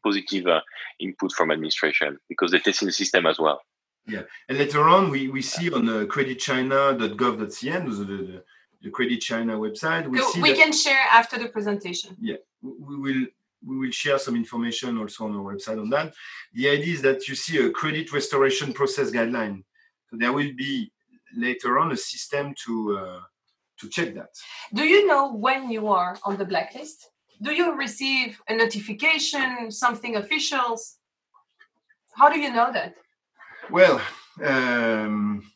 positive uh, input from administration, because they're testing the system as well. Yeah. And later on, we, we see on uh, credit china dot gov dot c n, the, the, the Credit China website. We, see we that, can share after the presentation. Yeah. We will we will share some information also on our website on that. The idea is that you see a credit restoration process guideline. So there will be later on a system to uh, to check that. Do you know when you are on the blacklist? Do you receive a notification, something official? How do you know that? Well, um,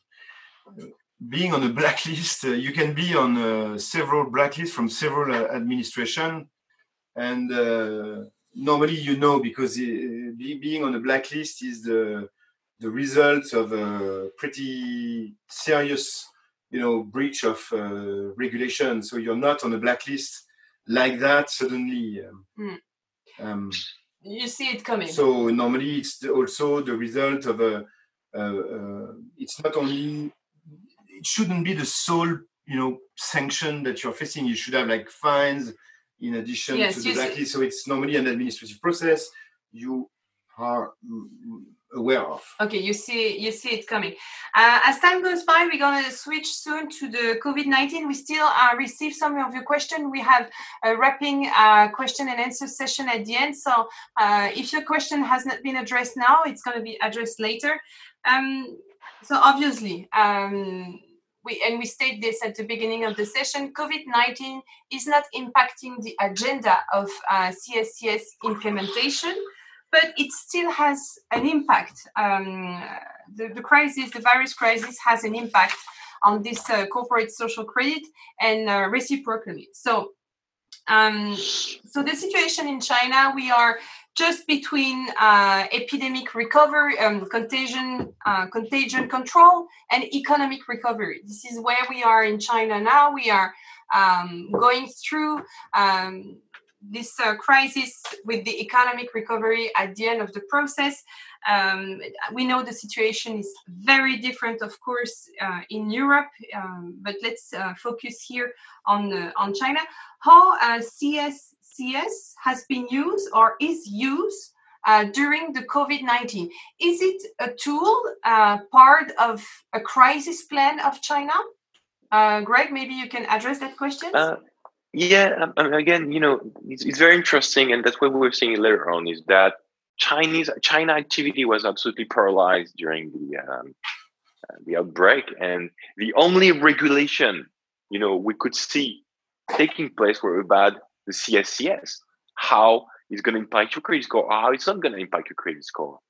being on a blacklist, uh, you can be on uh, several blacklists from several uh, administration, and uh, normally you know, because uh, be, being on a blacklist is the the result of a pretty serious, you know, breach of uh, regulation. So you're not on a blacklist like that suddenly. Um, mm. um, you see it coming. So normally it's also the result of a. Uh, uh, it's not only. It shouldn't be the sole, you know, sanction that you're facing. You should have like fines in addition yes, to the blacklist. See. So it's normally an administrative process. You are. aware of. Okay, you see you see it coming. Uh, as time goes by, we're going to switch soon to the covid nineteen. We still uh, receive some of your questions. We have a wrapping uh, question and answer session at the end. So uh, if your question has not been addressed now, it's going to be addressed later. Um, so obviously, um, we and we state this at the beginning of the session, covid nineteen is not impacting the agenda of uh, C S C S implementation, but it still has an impact. Um, the, the crisis, the virus crisis, has an impact on this uh, corporate social credit and uh, reciprocally. So, um, so the situation in China, we are just between uh, epidemic recovery, um, contagion, uh, contagion control, and economic recovery. This is where we are in China now. We are um, going through. Um, This uh, crisis with the economic recovery at the end of the process. Um, we know the situation is very different, of course, uh, in Europe, um, but let's uh, focus here on uh, on China. How uh, C S C S has been used or is used uh, during the covid nineteen? Is it a tool, uh, part of a crisis plan of China? Uh, Greg, maybe you can address that question. Uh- Yeah, um, again, you know, it's, it's very interesting, and that's what we were seeing later on, is that Chinese China activity was absolutely paralyzed during the um, uh, the outbreak, and the only regulation, you know, we could see taking place were about the C S C S, how it's going to impact your credit score, or how it's not going to impact your credit score.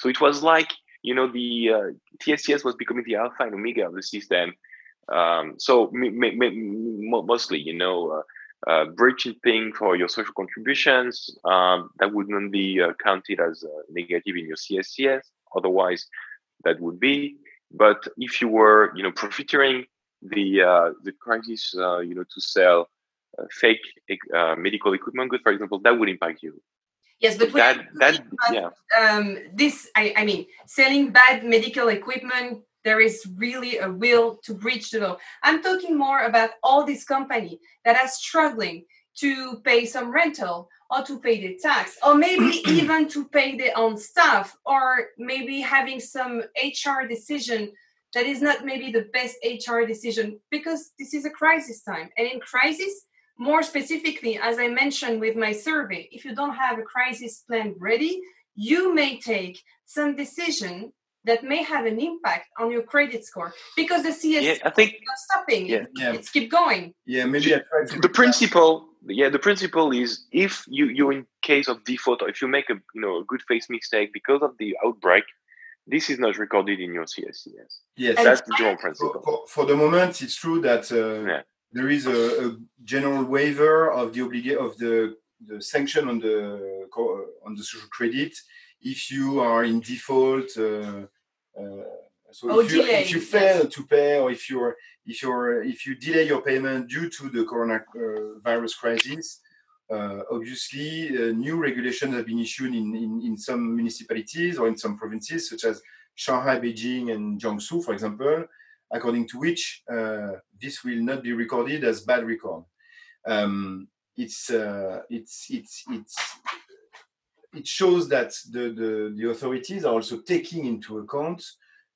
So it was like, you know, the uh, C S C S was becoming the alpha and omega of the system. Um, so m- m- m- mostly, you know, uh, breaching paying for your social contributions, um, that would not be uh, counted as uh, negative in your C S C S. Otherwise, that would be. But if you were, you know, profiteering the uh, the crisis, uh, you know, to sell uh, fake uh, medical equipment, for example, that would impact you. Yes, but that, when that, about, yeah. um, this, I, I mean, selling bad medical equipment, there is really a will to breach the law. I'm talking more about all these companies that are struggling to pay some rental or to pay the tax, or maybe even to pay their own staff, or maybe having some H R decision that is not maybe the best H R decision, because this is a crisis time. And in crisis, more specifically, as I mentioned with my survey, if you don't have a crisis plan ready, you may take some decision that may have an impact on your credit score, because the C S C yeah, I think, is not stopping. Yeah, yeah. It's keep going. Yeah, maybe I tried to the principle. Yeah, the principle is if you you in case of default, or if you make a you know a good faith mistake because of the outbreak, this is not recorded in your C S C S. Yes, that's the general principle. For, for the moment, it's true that uh, yeah. there is a, a general waiver of the obligation of the, the sanction on the on the social credit if you are in default. Uh, Uh, so oh, if, you, if you fail yes. to pay, or if you're if you're if you delay your payment due to the coronavirus uh, crisis, uh, obviously uh, new regulations have been issued in, in in some municipalities or in some provinces, such as Shanghai, Beijing, and Gansu, for example, according to which uh, this will not be recorded as bad record. Um, it's uh, it's it's it's. It shows that the, the, the authorities are also taking into account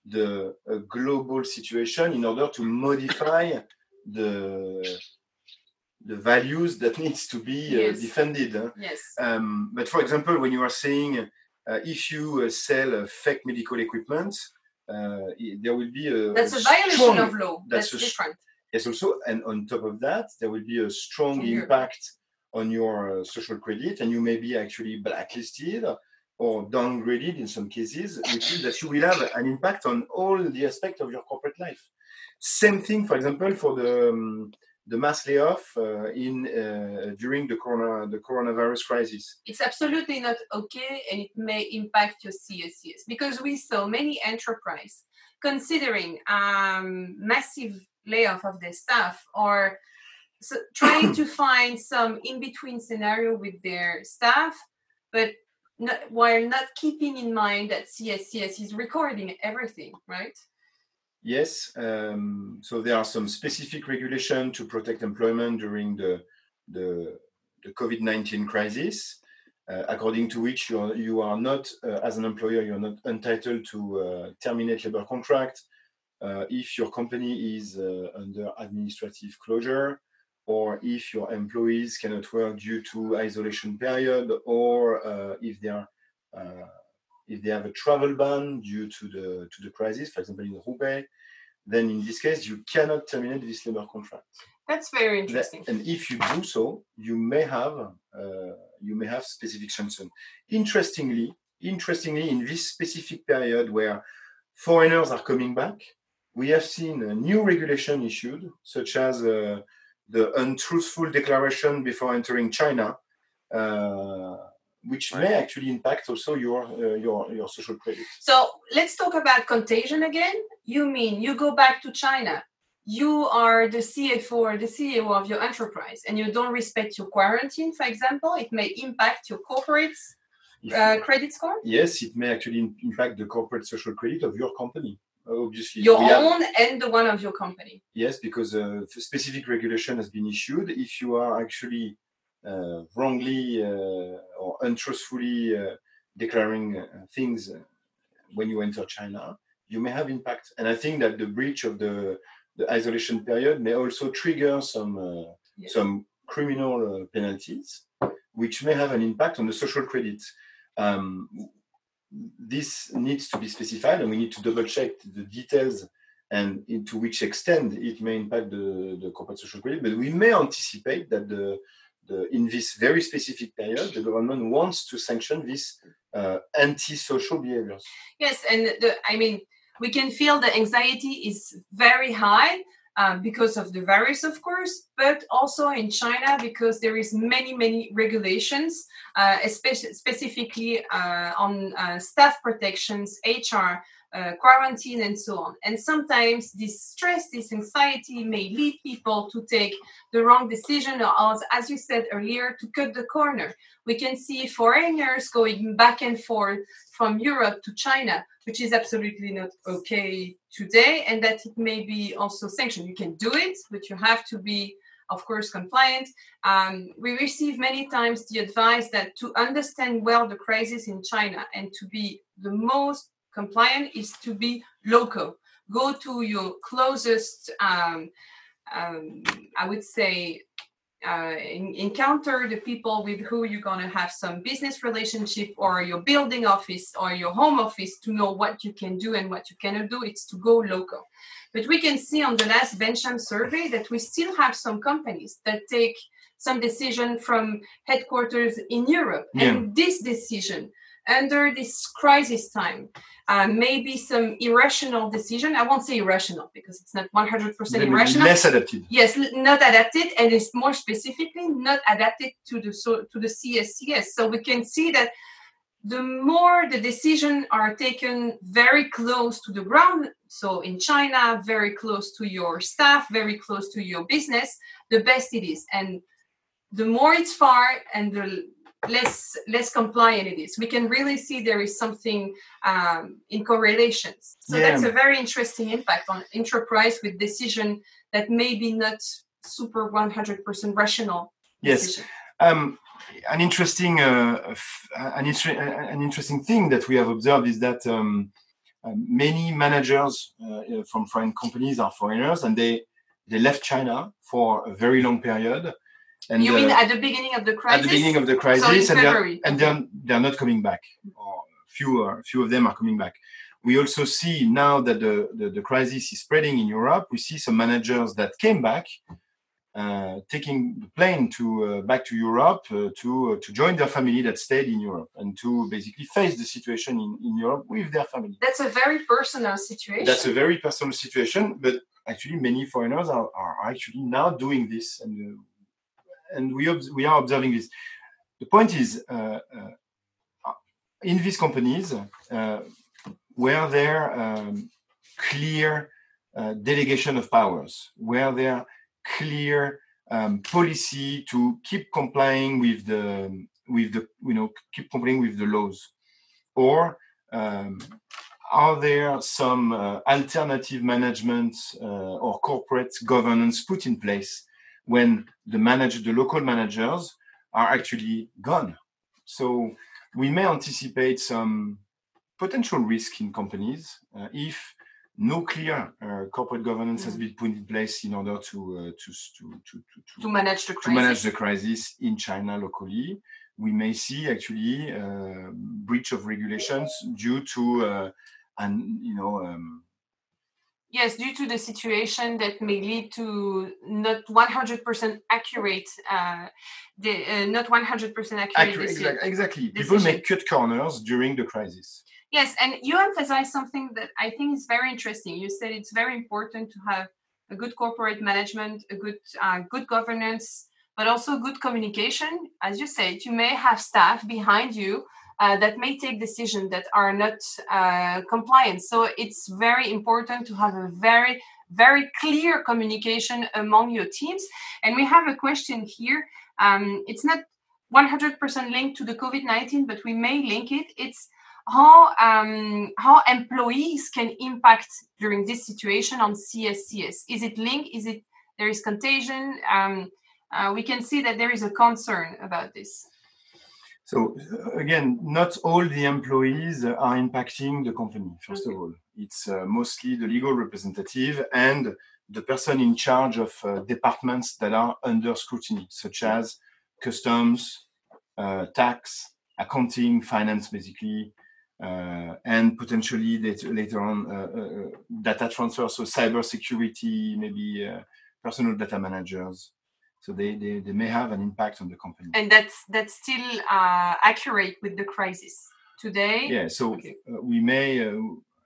the uh, global situation in order to modify the, the values that needs to be uh, yes. defended. Yes. Um, but for example, when you are saying uh, if you uh, sell uh, fake medical equipment, uh, there will be a... That's a, a violation strong, of law. That's, that's different. Yes, also, and on top of that, there will be a strong mm-hmm. impact on your uh, social credit, and you may be actually blacklisted or downgraded in some cases, which is that you will have an impact on all the aspects of your corporate life. Same thing, for example, for the um, the mass layoff uh, in uh, during the corona the coronavirus crisis. It's absolutely not okay, and it may impact your C S C S, because we saw many enterprises considering um, massive layoff of their staff, or so trying to find some in-between scenario with their staff, but not, while not keeping in mind that C S C S is recording everything, right? Yes. Um, so there are some specific regulations to protect employment during the the, the COVID nineteen crisis, uh, according to which you are, you are not, uh, as an employer, you are not entitled to uh, terminate labor contract uh, if your company is uh, under administrative closure, or if your employees cannot work due to isolation period, or uh, if they are uh, if they have a travel ban due to the to the crisis, for example in Hubei, then in this case you cannot terminate this labor contract. That's very interesting. That, and if you do so, you may have uh, you may have specific sanctions. Interestingly, interestingly, in this specific period where foreigners are coming back, we have seen a new regulation issued, such as. Uh, the untruthful declaration before entering China, uh, which may actually impact also your, uh, your your social credit. So let's talk about contagion again. You mean you go back to China, you are the C F O or the C E O of your enterprise, and you don't respect your quarantine, for example, it may impact your corporate's uh, credit score? Yes, it may actually impact the corporate social credit of your company. Obviously, your own have, and the one of your company. Yes, because a uh, specific regulation has been issued. If you are actually uh, wrongly uh, or untruthfully uh, declaring uh, things when you enter China, you may have impact. And I think that the breach of the, the isolation period may also trigger some uh, yes. some criminal uh, penalties, which may have an impact on the social credit. Um, This needs to be specified, and we need to double check the details and to which extent it may impact the, the corporate social credit. But we may anticipate that the, the, in this very specific period, the government wants to sanction these uh, anti-social behaviors. Yes, and the, I mean, we can feel the anxiety is very high. um, because of the virus, of course, but also in China because there is many, many regulations, uh, especially specifically uh, on uh, staff protections, H R, Uh, quarantine and so on. And sometimes this stress, this anxiety may lead people to take the wrong decision, or as, as you said earlier, to cut the corner. We can see foreigners going back and forth from Europe to China, which is absolutely not okay today, and that it may be also sanctioned. You can do it, but you have to be, of course, compliant. Um, we receive many times the advice that to understand well the crisis in China and to be the most compliant is to be local. Go to your closest, um, um, I would say, uh, in, encounter the people with who you're going to have some business relationship, or your building office or your home office, to know what you can do and what you cannot do. It's to go local. But we can see on the last Bencham survey that we still have some companies that take some decision from headquarters in Europe. Yeah. And this decision, under this crisis time, uh, maybe some irrational decision. I won't say irrational because it's not one hundred percent irrational. Less adapted. Yes, not adapted, and it's more specifically not adapted to the so, to the C S C S. So we can see that the more the decisions are taken very close to the ground, so in China, very close to your staff, very close to your business, the best it is. And the more it's far and the less less compliant it is. We can really see there is something um, in correlations. So yeah, that's a very interesting impact on enterprise with decision that may be not super one hundred percent rational. Yes, um, an interesting uh, f- an, inter- an interesting thing that we have observed is that um, uh, many managers uh, from foreign companies are foreigners, and they they left China for a very long period. And, you mean uh, at the beginning of the crisis? At the beginning of the crisis, so and, they're, and they're, they're not coming back. Or fewer, few of them are coming back. We also see now that the, the, the crisis is spreading in Europe. We see some managers that came back, uh, taking the plane to uh, back to Europe uh, to uh, to join their family that stayed in Europe, and to basically face the situation in, in Europe with their family. That's a very personal situation. That's a very personal situation, but actually many foreigners are, are actually now doing this, and. Uh, And we ob- we are observing this. The point is, uh, uh, in these companies, uh, were there um, clear uh, delegation of powers? Were there clear um, policy to keep complying with the with the you know keep complying with the laws, or um, are there some uh, alternative management uh, or corporate governance put in place when the manager, the local managers are actually gone? So we may anticipate some potential risk in companies uh, if no clear uh, corporate governance mm-hmm. has been put in place in order to, uh, to, to, to, to, to, manage the crisis. to manage the crisis in China locally. We may see actually uh, breach of regulations due to, uh, an, you know, um, yes, due to the situation that may lead to not one hundred percent accurate, uh, the, uh, not one hundred percent accurate. accurate exact, exactly. Decision. People may cut corners during the crisis. Yes, and you emphasize something that I think is very interesting. You said it's very important to have a good corporate management, a good, uh, good governance, but also good communication. As you said, you may have staff behind you Uh, that may take decisions that are not uh, compliant. So it's very important to have a very, very clear communication among your teams. And we have a question here. Um, it's not one hundred percent linked to the COVID nineteen, but we may link it. It's how um, how employees can impact during this situation on C S C S. Is it linked? Is it there is contagion? Um, uh, we can see that there is a concern about this. So again, not all the employees are impacting the company, first okay. of all. It's uh, mostly the legal representative and the person in charge of uh, departments that are under scrutiny, such as customs, uh, tax, accounting, finance, basically, uh, and potentially later, later on uh, uh, data transfer, so cybersecurity, maybe uh, personal data managers. So they, they, they may have an impact on the company. And that's that's still uh, accurate with the crisis today? Yeah, so okay. uh, we may, uh,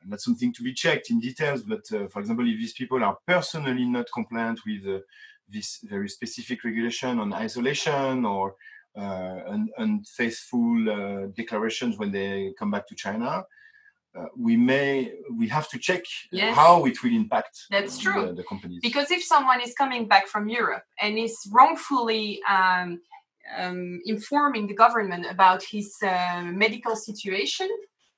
and that's something to be checked in details. But uh, for example, if these people are personally not compliant with uh, this very specific regulation on isolation or uh, un unfaithful uh, declarations when they come back to China, uh, we may we have to check yes. how it will impact that's uh, true. The, the companies. Because if someone is coming back from Europe and is wrongfully um, um, informing the government about his uh, medical situation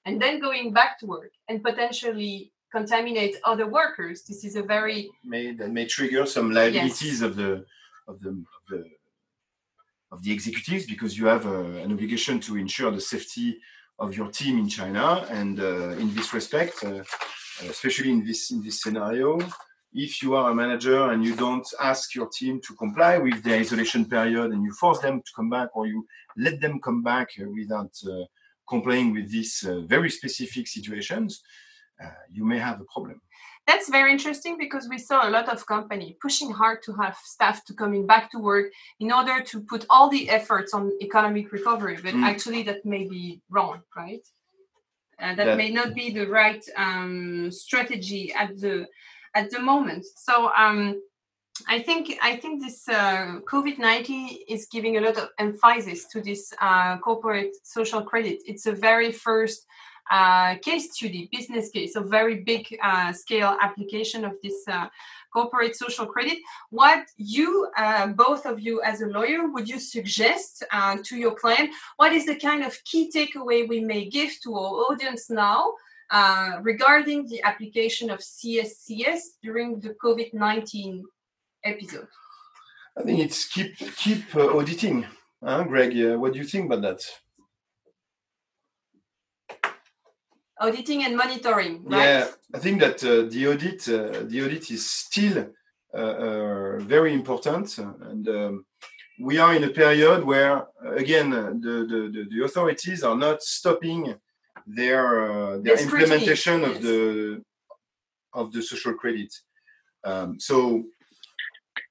and then going back to work and potentially contaminate other workers, this is a very may, that may trigger some liabilities yes. of the of the of the of the executives, because you have a, an obligation to ensure the safety of your team in China. And uh, in this respect, uh, especially in this in this scenario, if you are a manager and you don't ask your team to comply with the isolation period and you force them to come back, or you let them come back without uh, complying with these uh, very specific situations, uh, you may have a problem. That's very interesting, because we saw a lot of companies pushing hard to have staff to coming back to work in order to put all the efforts on economic recovery, but mm. actually that may be wrong, right? Uh, that, that may not be the right um, strategy at the at the moment. So um, I think I think this uh, COVID nineteen is giving a lot of emphasis to this uh, corporate social credit. It's a very first. Uh, case study, business case, a very big uh, scale application of this uh, corporate social credit. What you, uh, both of you as a lawyer, would you suggest uh, to your client? What is the kind of key takeaway we may give to our audience now uh, regarding the application of C S C S during the COVID nineteen episode? I think it's keep, keep uh, auditing. Huh, Greg, uh, what do you think about that? Auditing and monitoring, right? Yeah, I think that uh, the audit, uh, the audit is still uh, uh, very important, and um, we are in a period where, again, the the, the authorities are not stopping their uh, their That's implementation pretty, yes. of the of the social credit. Um, so,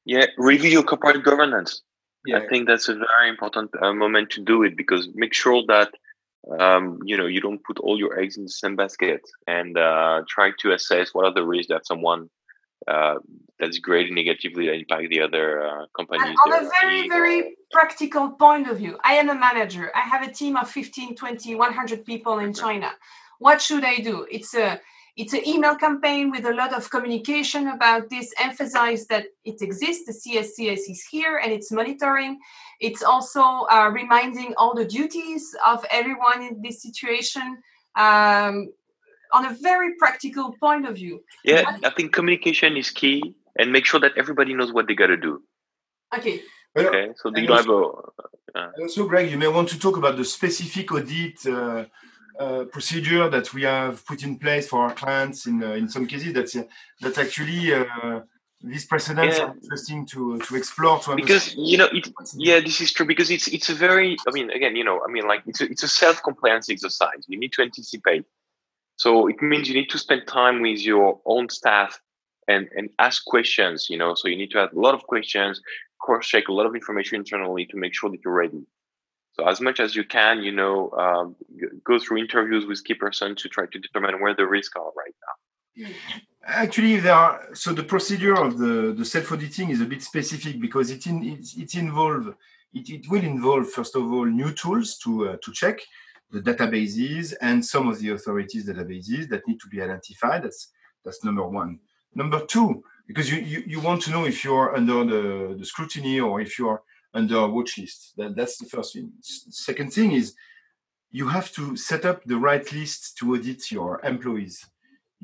yeah, review corporate governance. Yeah. I think that's a very important uh, moment to do it, because make sure that. Um, you know, you don't put all your eggs in the same basket, and uh, try to assess what are the risks that someone uh, that's graded negatively impact the other uh, companies. And on a very, very practical point of view, I am a manager. I have a team of fifteen, twenty, one hundred people in China. What should I do? It's a It's an email campaign with a lot of communication about this, emphasize that it exists, the C S C S is here and it's monitoring. It's also uh, reminding all the duties of everyone in this situation um, on a very practical point of view. Yeah, I think communication is key, and make sure that everybody knows what they got to do. Okay. Well, okay, so do you have a... Uh, also, Greg, you may want to talk about the specific audit uh, Uh, procedure that we have put in place for our clients in uh, in some cases. That's uh, that actually uh, these precedents yeah. are interesting to to explore. To because you know, it, yeah, this is true, because it's it's a very. I mean, again, you know, I mean, like it's a, it's a self-compliance exercise. You need to anticipate, so it means you need to spend time with your own staff and and ask questions. You know, so you need to have a lot of questions, cross-check a lot of information internally to make sure that you're ready. So as much as you can, you know, um, go through interviews with key persons to try to determine where the risks are right now. Actually, there are, so the procedure of the, the self-auditing is a bit specific, because it in, it, it involve it, it will involve first of all new tools to uh, to check the databases and some of the authorities' databases that need to be identified. That's that's number one. Number two, because you you, you want to know if you're under the, the scrutiny or if you're under a watch list. That, that's the first thing. Second thing is, you have to set up the right list to audit your employees.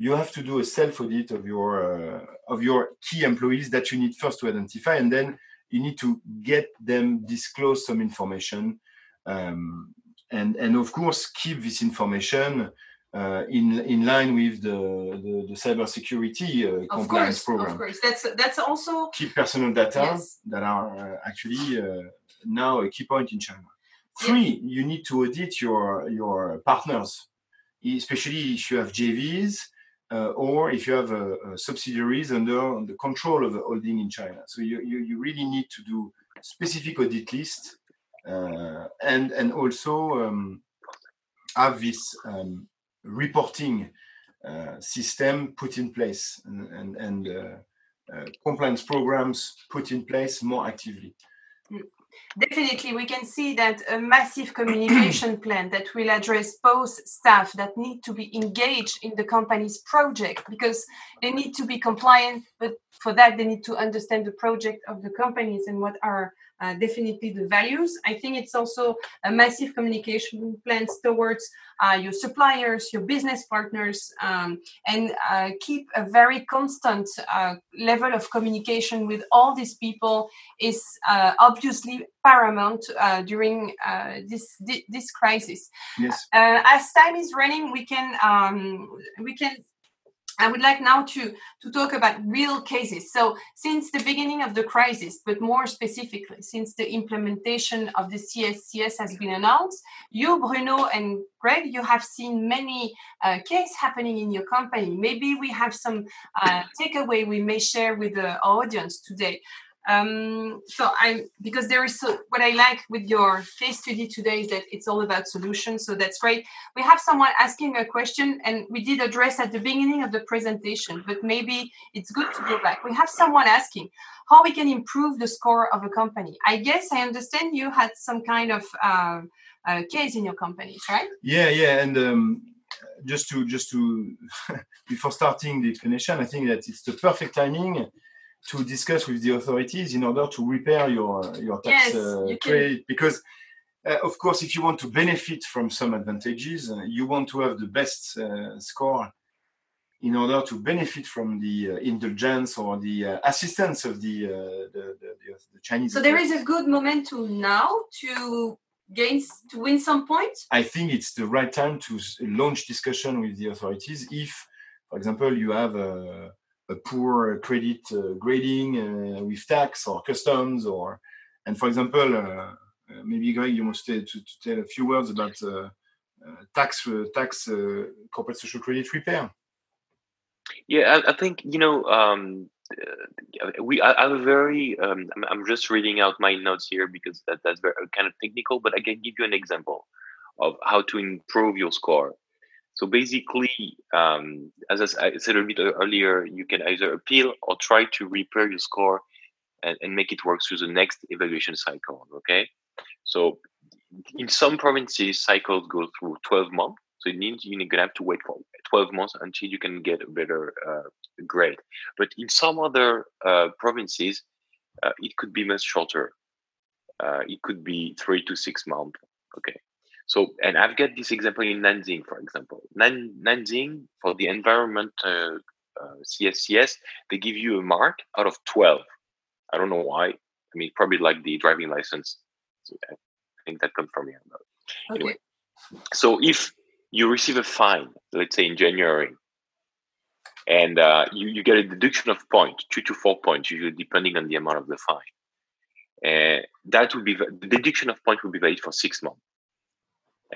You have to do a self audit of your uh, of your key employees that you need first to identify, and then you need to get them disclose some information, um, and and of course keep this information uh, in in line with the the, the cybersecurity uh, compliance program. Of course, that's that's also keep personal data yes. that are uh, actually uh, now a key point in China. Three, yeah. you need to audit your your partners, especially if you have J Vs uh, or if you have uh, uh, subsidiaries under the control of the holding in China. So you you, you really need to do specific audit lists uh, and and also um, have this. Um, reporting uh, system put in place and, and, and uh, uh, compliance programs put in place more actively. Definitely, we can see that a massive communication plan that will address both staff that need to be engaged in the company's project because they need to be compliant, but for that they need to understand the project of the companies and what are uh, definitely the values. I think it's also a massive communication plan towards uh, your suppliers, your business partners, um, and uh, keep a very constant uh, level of communication with all these people is uh, obviously paramount uh, during uh, this this crisis. Yes. Uh, as time is running, we can um, we can. I would like now to to talk about real cases. So since the beginning of the crisis, but more specifically since the implementation of the C S C S has been announced, you, Bruno and Greg, you have seen many uh, cases happening in your company. Maybe we have some uh, takeaway we may share with the audience today. Um, so I'm because there is so, what I like with your case study today is that it's all about solutions. So that's great. We have someone asking a question, and we did address at the beginning of the presentation, but maybe it's good to go back. We have someone asking how we can improve the score of a company. I guess I understand you had some kind of uh, uh, case in your companies, right? Yeah, yeah. And um, just to just to before starting the explanation, I think that it's the perfect timing to discuss with the authorities in order to repair your your tax yes, uh, credit, because uh, of course, if you want to benefit from some advantages, uh, you want to have the best uh, score in order to benefit from the uh, indulgence or the uh, assistance of the, uh, the, the, the Chinese. So there is a good momentum now to gain to win some points. I think it's the right time to launch discussion with the authorities. If, for example, you have a A poor credit uh, grading uh, with tax or customs, or and for example, uh, maybe Greg, you must to, to tell a few words about uh, uh, tax, uh, tax, uh, corporate social credit repair. Yeah, I, I think you know um, we. I, I'm very. Um, I'm, I'm just reading out my notes here because that, that's very kind of technical, but I can give you an example of how to improve your score. So basically, um, as I said a bit earlier, you can either appeal or try to repair your score and, and make it work through the next evaluation cycle, okay? So in some provinces, cycles go through twelve months. So it means you're going to have to wait for twelve months until you can get a better uh, grade. But in some other uh, provinces, uh, it could be much shorter. Uh, it could be three to six months, okay? So, and I've got this example in Nanjing, for example. Nan, Nanjing, for the environment uh, uh, C S C S, they give you a mark out of twelve. I don't know why. I mean, probably like the driving license. So I think that comes from here. Okay. Anyway, so if you receive a fine, let's say in January, and uh, you, you get a deduction of point, two to four points, usually depending on the amount of the fine. Uh, that would be, the deduction of point would be valid for six months.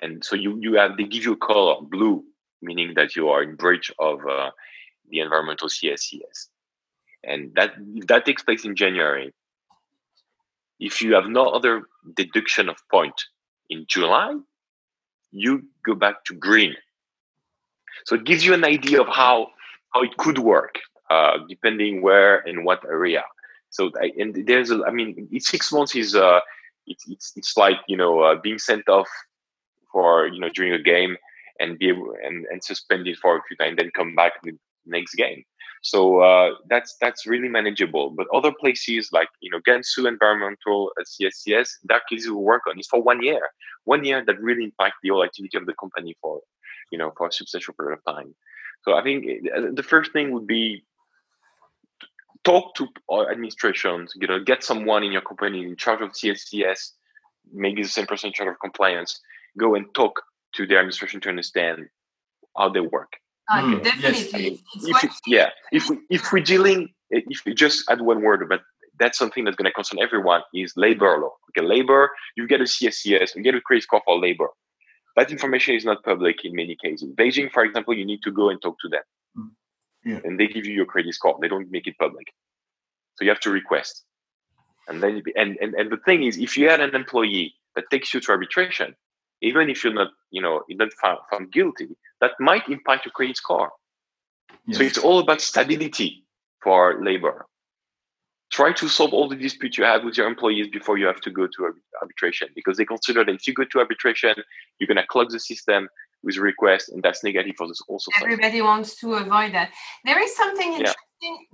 And so you, you have, they give you a color, blue, meaning that you are in breach of uh, the environmental C S C S. And that that takes place in January. If you have no other deduction of point in July, you go back to green. So it gives you an idea of how, how it could work, uh, depending where and what area. So, I, and there's, a, I mean, six months is, uh, it, it's, it's like, you know, uh, being sent off for you know during a game and be able, and, and suspended for a few times, then come back the next game. So uh, that's that's really manageable. But other places like you know Gansu environmental uh, C S C S, that case we work on is for one year. One year that really impacts the whole activity of the company for you know for a substantial period of time. So I think the first thing would be talk to administrations. You know, get someone in your company in charge of C S C S, maybe the same person in charge of compliance. Go and talk to their administration to understand how they work. Uh, mm. Definitely. Yes. I mean, if it, yeah. If we if we're dealing, if we just add one word, but that's something that's going to concern everyone is labor law. Okay, labor. You get a C S C S, you get a credit score for labor. That information is not public in many cases. Beijing, for example, you need to go and talk to them, mm. yeah. and they give you your credit score. They don't make it public, so you have to request. And then you be, and, and and the thing is, if you had an employee that takes you to arbitration, even if you're not, you know, you're not found, found guilty, that might impact your credit score. Yes. So it's all about stability for labor. Try to solve all the disputes you have with your employees before you have to go to arbitration, because they consider that if you go to arbitration, you're going to clog the system with requests, and that's negative for this whole society. Everybody wants to avoid that. There is something interesting. Yeah.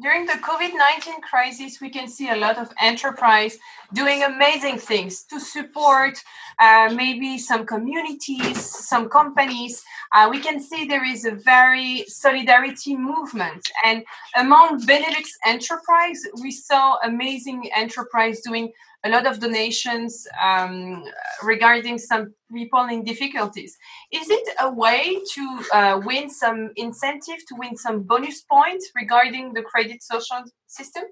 During the COVID nineteen crisis, we can see a lot of enterprise doing amazing things to support uh, maybe some communities, some companies. Uh, we can see there is a very solidarity movement. And among Benelux enterprise, we saw amazing enterprise doing a lot of donations um, regarding some people in difficulties. Is it a way to uh, win some incentive, to win some bonus points regarding the credit social system?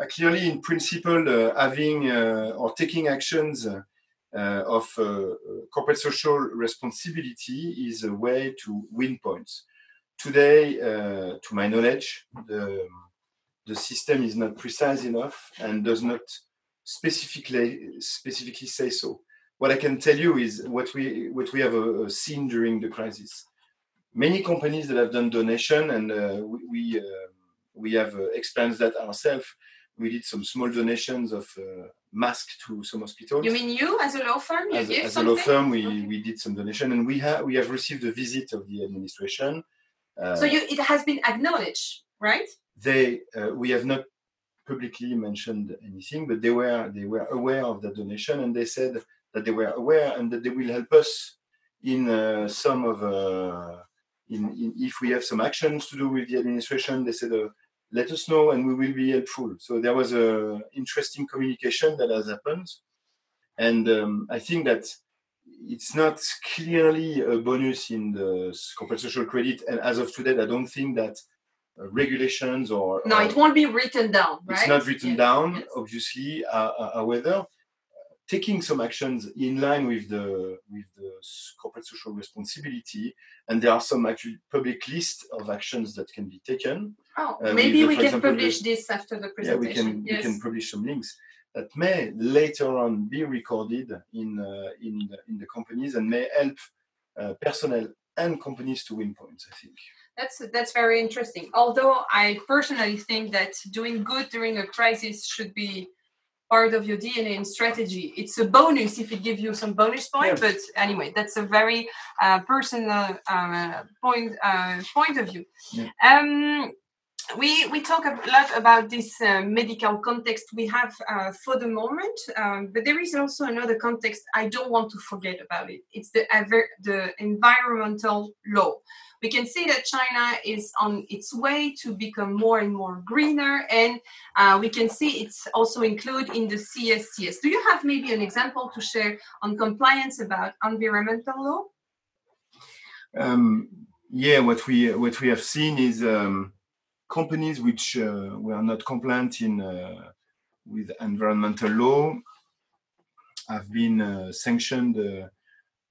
Uh, clearly, in principle, uh, having uh, or taking actions uh, of uh, corporate social responsibility is a way to win points. Today, uh, to my knowledge, the, the system is not precise enough and does not specifically specifically say so. What I can tell you is what we what we have uh, seen during the crisis. Many companies that have done donation, and uh, we we, uh, we have uh, experienced that ourselves. We did some small donations of uh, masks to some hospitals. You mean you, as a law firm, you as, gave as something? As a law firm, we, okay. we did some donation, and we have we have received a visit of the administration. Uh, so you, it has been acknowledged, right? They uh, we have not publicly mentioned anything, but they were they were aware of the donation, and they said that they were aware and that they will help us in uh, some of uh, in, in if we have some actions to do with the administration. They said, uh, "Let us know, and we will be helpful." So there was a interesting communication that has happened, and um, I think that it's not clearly a bonus in the corporate social credit, and as of today, I don't think that. Uh, regulations or no, or, it won't be written down. Right? It's not written yes. down, yes. obviously. Uh, uh, however, uh, taking some actions in line with the with the corporate social responsibility, and there are some actually public list of actions that can be taken. Oh, uh, maybe with, uh, we can publish the, this after the presentation. Yeah, we can yes. we can publish some links that may later on be recorded in uh, in the, in the companies and may help uh, personnel and companies to win points. I think. That's that's very interesting. Although I personally think that doing good during a crisis should be part of your D N A and strategy. It's a bonus if it gives you some bonus point. Yes. But anyway, that's a very uh, personal uh, point uh, point of view. Yeah. Um, we we talk a lot about this uh, medical context we have uh, for the moment, um, but there is also another context I don't want to forget about it. It's the ever, the environmental law. We can see that China is on its way to become more and more greener, and uh, we can see it's also included in the C S C S. Do you have maybe an example to share on compliance about environmental law? Um, yeah, what we what we have seen is um, companies which uh, were not compliant in uh, with environmental law have been uh, sanctioned. Uh,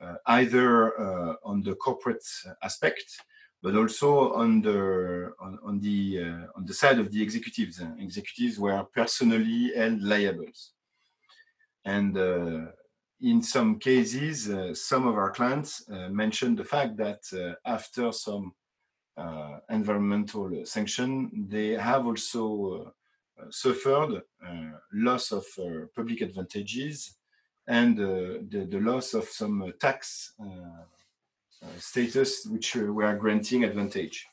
Uh, either uh, on the corporate aspect, but also on the on, on the uh, on the side of the executives. Uh, executives were personally held liable, and uh, in some cases, uh, some of our clients uh, mentioned the fact that uh, after some uh, environmental sanction, they have also uh, suffered uh, loss of uh, public advantages. And uh, the, the loss of some uh, tax uh, uh, status, which uh, were granting advantage.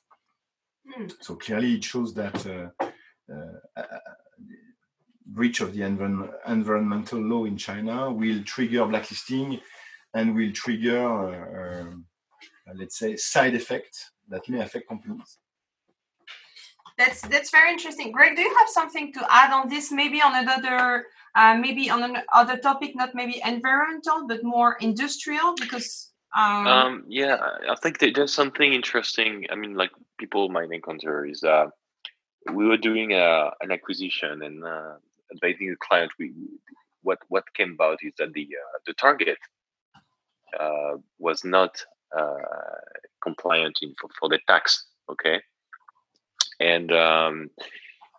Mm. So clearly, it shows that uh, uh, breach of the env- environmental law in China will trigger blacklisting, and will trigger, uh, uh, let's say, side effects that may affect companies. That's that's very interesting. Greg, do you have something to add on this? Maybe on another. Uh, maybe on another topic, not maybe environmental, but more industrial, because... Um... Um, yeah, I think that there's something interesting. I mean, like people might encounter is uh, we were doing a, an acquisition and uh, advising the client. We what what came about is that the uh, the target uh, was not uh, compliant in for, for the tax, okay? And um,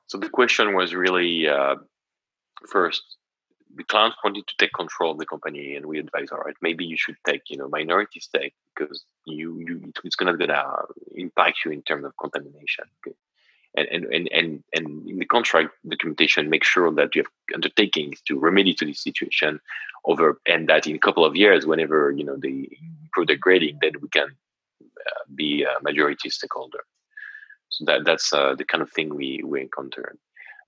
so the question was really... Uh, First, the clients wanted to take control of the company, and we advised, all right, maybe you should take, you know, minority stake because you, you it's not gonna impact you in terms of contamination. Okay? And, and and and and in the contract documentation, make sure that you have undertakings to remedy to this situation over, and that in a couple of years, whenever you know they improve the grading, then we can uh, be a majority stakeholder. So that that's uh, the kind of thing we we encountered.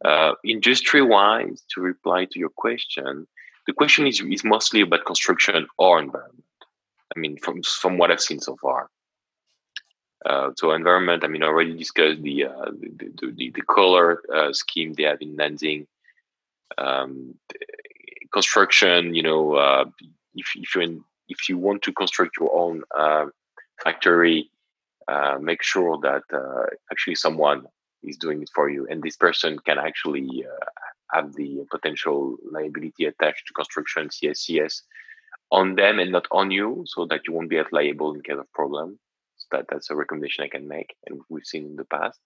Uh, industry-wise, to reply to your question, the question is is mostly about construction or environment. I mean, from from what I've seen so far. Uh, so environment, I mean, I already discussed the uh, the, the, the, the color uh, scheme they have in Nanjing. Um, construction, you know, uh, if if you in, if you want to construct your own uh, factory, uh, make sure that uh, actually someone is doing it for you, and this person can actually uh, have the potential liability attached to construction C S C S on them and not on you, so that you won't be as liable in case of problem. So that that's a recommendation I can make, and we've seen in the past.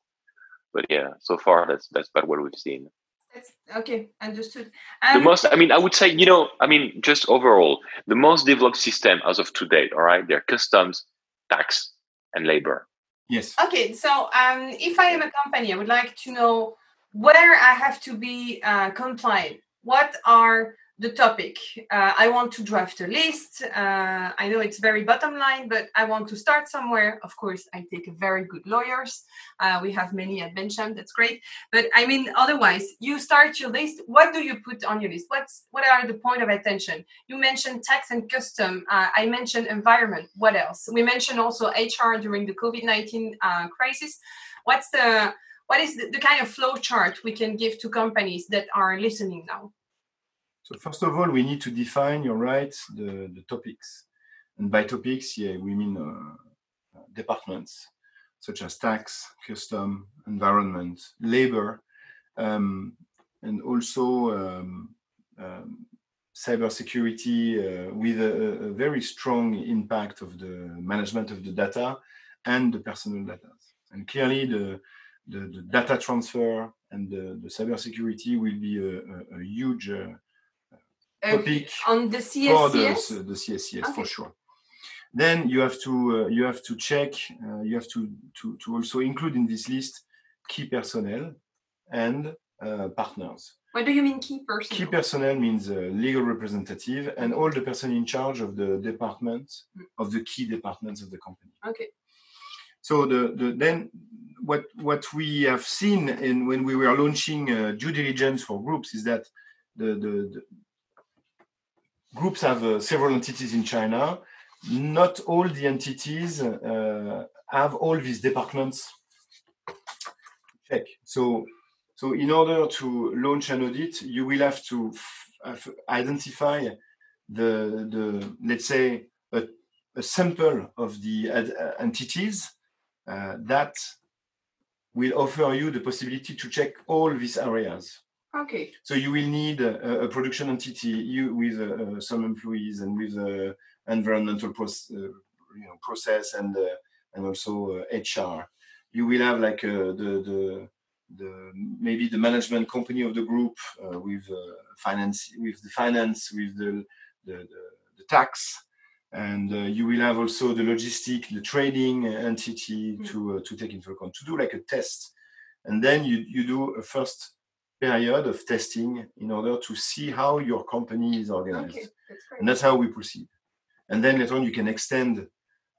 But yeah, so far that's that's about what we've seen. That's, okay, understood. Um, the most, I mean, I would say, you know, I mean, just overall, the most developed system as of today, all right, they're customs, tax, and labor. Yes. Okay, so um, if I am a company, I would like to know where I have to be uh, compliant. What are the topic? Uh, I want to draft a list. Uh, I know it's very bottom line, but I want to start somewhere. Of course, I take very good lawyers. Uh, we have many at Bencham. That's great. But I mean, otherwise, you start your list. What do you put on your list? What's what are the point of attention? You mentioned tax and custom. Uh, I mentioned environment. What else? We mentioned also H R during the COVID nineteen uh, crisis. What's the what is the, the kind of flow chart we can give to companies that are listening now? So first of all, we need to define, you're right, the, the topics. And by topics, yeah, we mean uh, departments, such as tax, custom, environment, labor, um, and also um, um, cybersecurity uh, with a, a very strong impact of the management of the data and the personal data. And clearly, the, the, the data transfer and the, the cybersecurity will be a, a, a huge uh, topic on the C S C S, the, the C S C S okay. For sure. Then you have to uh, you have to check. Uh, you have to, to to also include in this list key personnel and uh, partners. What do you mean key personnel? Key personnel means uh, legal representative and all the person in charge of the department of the key departments of the company. Okay. So the, the then what what we have seen in when we were launching uh, due diligence for groups is that the the, the groups have uh, several entities in China. Not all the entities uh, have all these departments. Check. So, so in order to launch an audit, you will have to f- identify the the let's say a, a sample of the ad- entities uh, that will offer you the possibility to check all these areas. Okay. So you will need a, a production entity you, with uh, some employees and with uh, environmental proce- uh, you know, process and uh, and also uh, H R. You will have like uh, the, the the maybe the management company of the group uh, with uh, finance with the finance with the the, the, the tax, and uh, you will have also the logistic, the trading entity mm-hmm. to uh, to take into account to do like a test, and then you you do a first period of testing in order to see how your company is organized. Okay, that's and that's how we proceed. And then later on, you can extend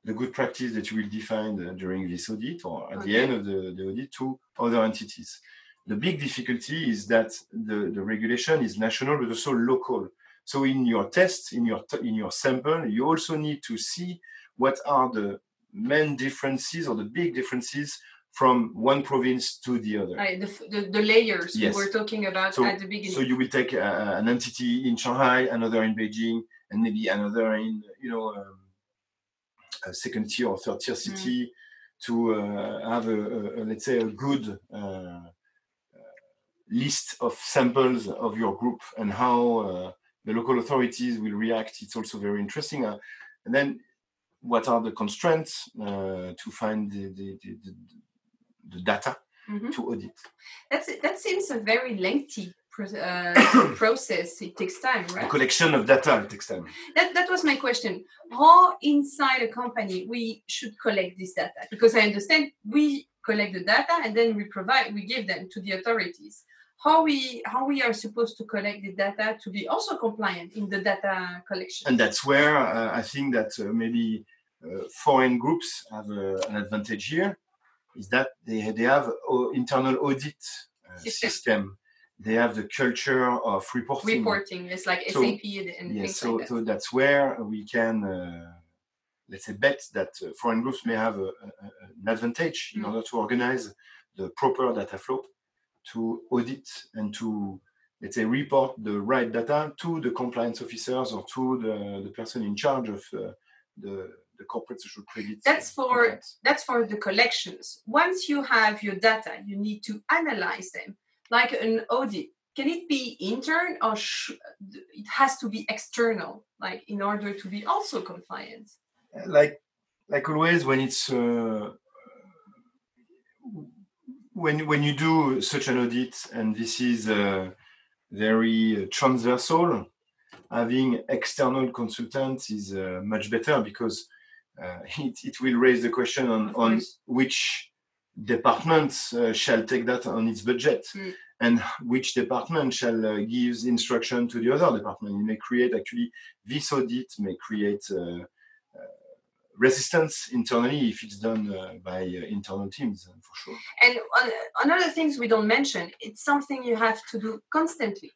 the good practice that you will define uh, during this audit or at okay. the end of the, the audit to other entities. The big difficulty is that the, the regulation is national but also local. So in your test, in your in your sample, you also need to see what are the main differences or the big differences from one province to the other. Right, the, the, the layers yes. we were talking about so, at the beginning. So you will take uh, an entity in Shanghai, another in Beijing, and maybe another in, you know, um, a second tier or third tier city mm. to uh, have, a, a, a, let's say, a good uh, list of samples of your group and how uh, the local authorities will react. It's also very interesting. Uh, and then what are the constraints uh, to find the... the, the, the the data mm-hmm. to audit. That's, that seems a very lengthy uh, process, it takes time, right? The collection of data, it takes time. That, that was my question. How inside a company we should collect this data? Because I understand we collect the data and then we provide, we give them to the authorities. How we how we are supposed to collect the data to be also compliant in the data collection? And that's where uh, I think that uh, maybe uh, foreign groups have uh, an advantage here, is that they, they have uh, internal audit uh, system. system. They have the culture of reporting. Reporting, it's like so, S A P and yeah, things so, like that. So that's where we can, uh, let's say, bet that uh, foreign groups may have a, a, an advantage mm. in order to organize the proper data flow, to audit and to, let's say, report the right data to the compliance officers or to the, the person in charge of uh, the, the corporate social credit. That's for compliance. That's for the collections. Once you have your data, you need to analyze them like an audit. Can it be intern or sh- it has to be external, like in order to be also compliant? Like, like always, when it's. Uh, When when you do such an audit, and this is uh, very uh, transversal, having external consultants is uh, much better, because uh, it, it will raise the question on, on which departments uh, shall take that on its budget, mm. and which department shall uh, give instruction to the other department. It may create, actually, this audit may create uh, resistance internally if it's done uh, by uh, internal teams, for sure. And on, on other things we don't mention, it's something you have to do constantly.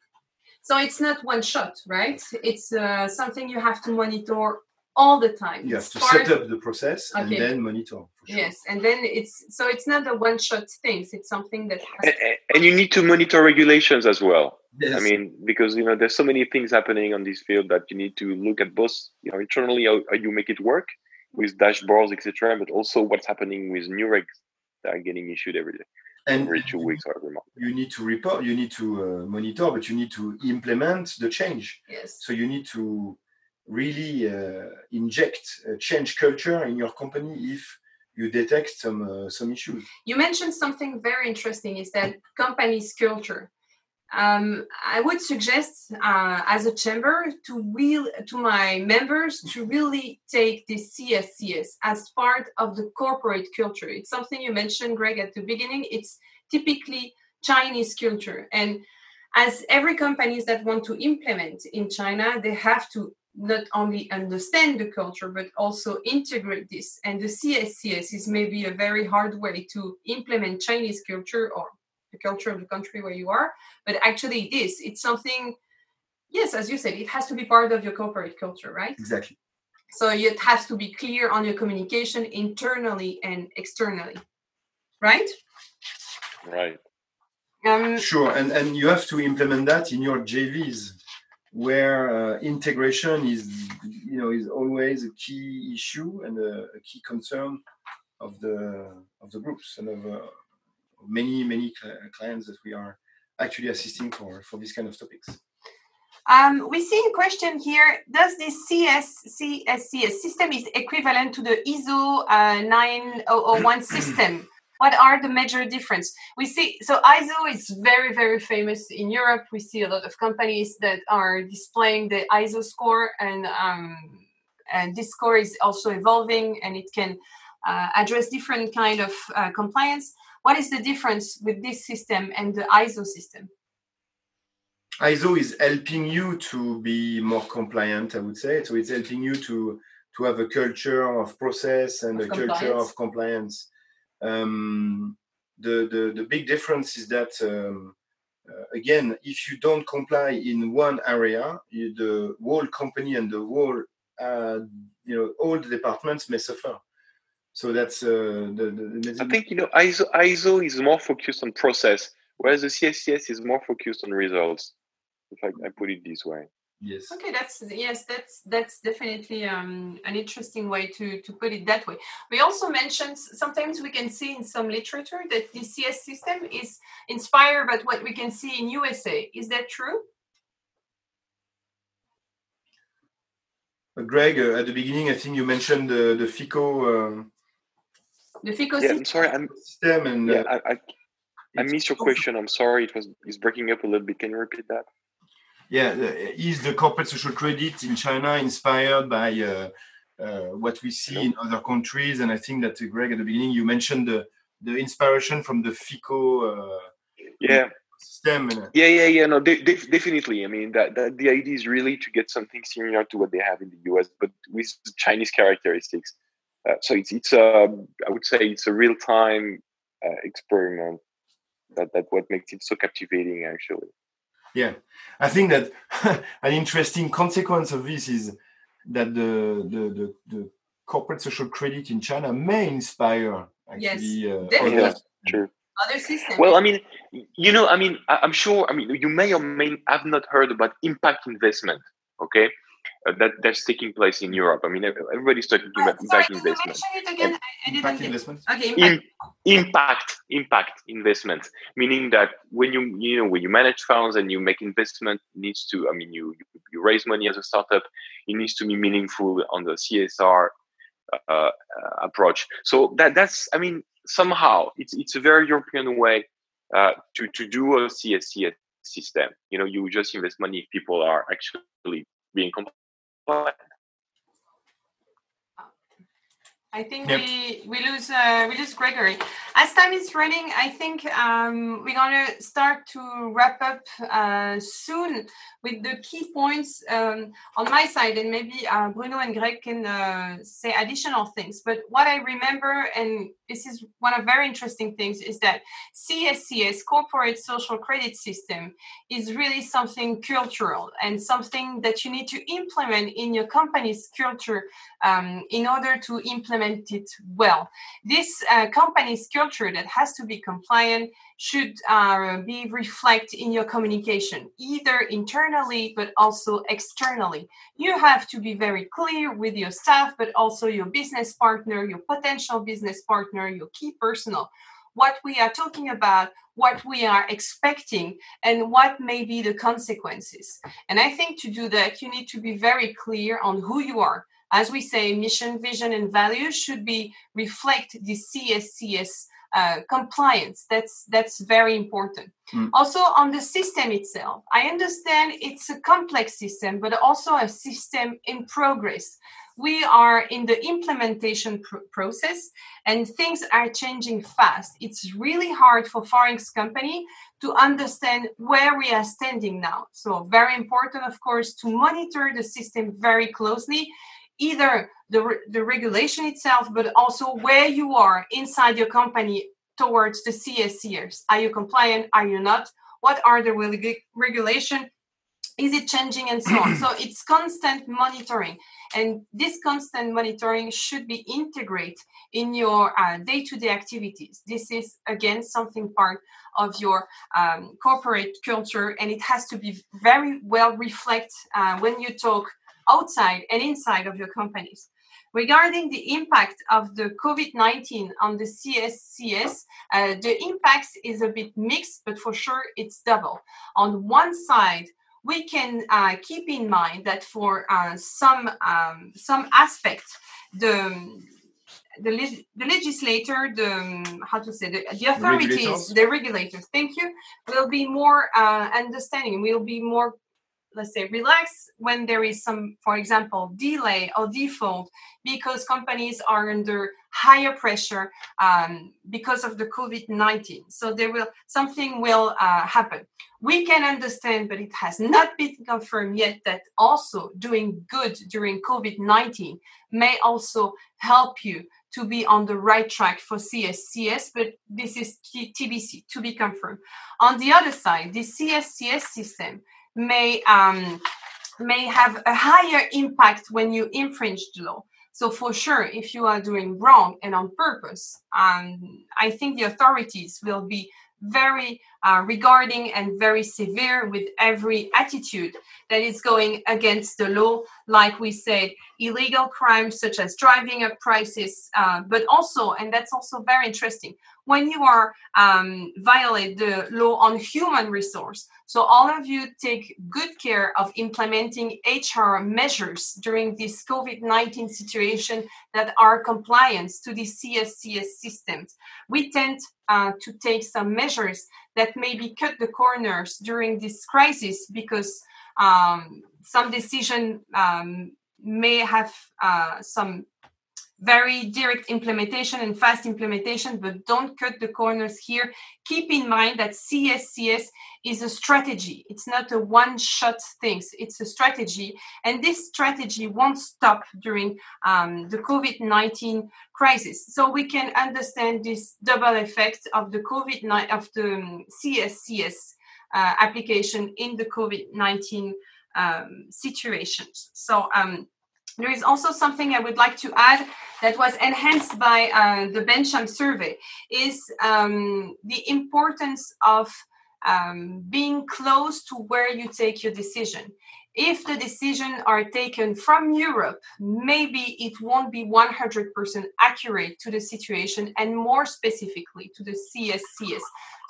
So it's not one shot, right? It's uh, something you have to monitor all the time. You have to Start... set up the process okay. and then monitor, for sure. Yes, and then it's, so it's not a one-shot thing. It's something that has to... And you need to monitor regulations as well. Yes. I mean, because, you know, there's so many things happening on this field that you need to look at both, you know, internally, how, how you make it work, with dashboards, et cetera, but also what's happening with new regs that are getting issued every day, and every two weeks or every month. You need to report, you need to uh, monitor, but you need to implement the change. Yes. So you need to really uh, inject a change culture in your company if you detect some uh, some issues. You mentioned something very interesting: is that company's culture. Um, I would suggest, uh, as a chamber, to real to my members to really take the C S C S as part of the corporate culture. It's something you mentioned, Greg, at the beginning. It's typically Chinese culture, and as every companies that want to implement in China, they have to not only understand the culture but also integrate this. And the C S C S is maybe a very hard way to implement Chinese culture or the culture of the country where you are, but actually it is. It's something, yes, as you said, it has to be part of your corporate culture, right? Exactly. So it has to be clear on your communication internally and externally, right? Right. Um, sure, and, and you have to implement that in your J Vs, where uh, integration is, you know, is always a key issue and a, a key concern of the of the groups and of. Uh, many many clients that we are actually assisting for for these kind of topics. Um, we see a question here: does this C S C S system is equivalent to the I S O uh, nine thousand one system? What are the major differences? We see, so I S O is very, very famous in Europe. We see a lot of companies that are displaying the I S O score, and um, and this score is also evolving, and it can uh, address different kind of uh, compliance. What is the difference with this system and the I S O system? I S O is helping you to be more compliant, I would say. So it's helping you to, to have a culture of process and of a compliance. culture of compliance. Um, the, the, the big difference is that, um, uh, again, if you don't comply in one area, you, the whole company and the whole, uh, you know, all the departments may suffer. So that's uh, the, the, the. I think you know I S O, I S O is more focused on process, whereas the C S C S is more focused on results. If I, I put it this way. Yes. Okay, that's yes, that's that's definitely um, an interesting way to to put it that way. We also mentioned sometimes we can see in some literature that the C S system is inspired by what we can see in U S A. Is that true? Greg, uh, at the beginning, I think you mentioned the the FICO. Um, The FICO yeah, system. I'm sorry, I'm, system and yeah, uh, I, I, I missed your question. I'm sorry. It was it's breaking up a little bit. Can you repeat that? Yeah. Is the corporate social credit in China inspired by uh, uh, what we see no. in other countries? And I think that, uh, Greg, at the beginning, you mentioned the, the inspiration from the FICO uh, yeah. system. Yeah, yeah, yeah. No, de- de- definitely. I mean, that, that the idea is really to get something similar to what they have in the U S, but with Chinese characteristics. Uh, so it's, it's a, I would say it's a real-time uh, experiment. That that what makes it so captivating, actually. Yeah, I think that an interesting consequence of this is that the the, the, the corporate social credit in China may inspire actually yes, uh, definitely. Other, true. other systems. Well, I mean, you know, I mean, I, I'm sure. I mean, you may or may have not heard about impact investment. Okay, uh, that that's taking place in Europe. I mean, everybody's talking oh, about sorry, impact investment. It again? I, I impact investment. Okay, impact. In, impact. Impact investment, meaning that when you you know when you manage funds and you make investment, it needs to I mean you you raise money as a startup, it needs to be meaningful on the C S R uh, uh, approach. So that that's I mean somehow it's it's a very European way uh, to to do a C S C S system. You know, you just invest money if people are actually being compliant. I think yep. we we lose uh, we lose Gregory. As time is running, I think um, we're gonna start to wrap up uh, soon with the key points um, on my side, and maybe uh, Bruno and Greg can uh, say additional things. But what I remember, and this is one of very interesting things, is that C S C S, Corporate Social Credit System, is really something cultural and something that you need to implement in your company's culture um, in order to implement it well. This uh, company's culture that has to be compliant should uh, be reflected in your communication, either internally but also externally. You have to be very clear with your staff, but also your business partner, your potential business partner, your key personnel, what we are talking about, what we are expecting, and what may be the consequences. And I think to do that, you need to be very clear on who you are. As we say, mission, vision, and values should be reflect the C S C S uh, compliance. That's that's very important. Mm. Also on the system itself, I understand it's a complex system, but also a system in progress. We are in the implementation pr- process, and things are changing fast. It's really hard for foreign companies to understand where we are standing now. So very important, of course, to monitor the system very closely, either the re- the regulation itself, but also where you are inside your company towards the C S C S. Are you compliant? Are you not? What are the reg- regulation? Is it changing? And so on. So it's constant monitoring. And this constant monitoring should be integrated in your uh, day-to-day activities. This is, again, something part of your um, corporate culture, and it has to be very well reflected uh, when you talk outside and inside of your companies. Regarding the impact of the COVID nineteen on the C S C S, uh, the impact is a bit mixed, but for sure it's double. On one side, we can uh, keep in mind that for uh, some um, some aspects, the the, leg- the legislator, the um, how to say the, the authorities, regulators. the regulators, thank you, will be more uh, understanding. Will be more, let's say, relax when there is some, for example, delay or default because companies are under higher pressure um, because of the COVID nineteen. So there will something will uh, happen. We can understand, but it has not been confirmed yet, that also doing good during COVID nineteen may also help you to be on the right track for C S C S, but this is T B C, to be confirmed. On the other side, the C S C S system may um, may have a higher impact when you infringe the law. So for sure, if you are doing wrong and on purpose, um, I think the authorities will be very uh, regarding and very severe with every attitude that is going against the law, like we said, illegal crimes such as driving up prices, uh, but also, and that's also very interesting, when you are um, violate the law on human resource. So all of you take good care of implementing H R measures during this COVID nineteen situation that are compliance to the C S C S systems. We tend uh, to take some measures that maybe cut the corners during this crisis because um, some decision um, may have uh, some very direct implementation and fast implementation, but don't cut the corners here. Keep in mind that C S C S is a strategy. It's not a one-shot thing. It's a strategy. And this strategy won't stop during um, the COVID nineteen crisis. So we can understand this double effect of the COVID nineteen, of the C S C S uh, application in the COVID nineteen um, situations. So um, there is also something I would like to add that was enhanced by uh, the Bencham survey, is um, the importance of um, being close to where you take your decision. If the decision are taken from Europe, maybe it won't be one hundred percent accurate to the situation and more specifically to the C S C S.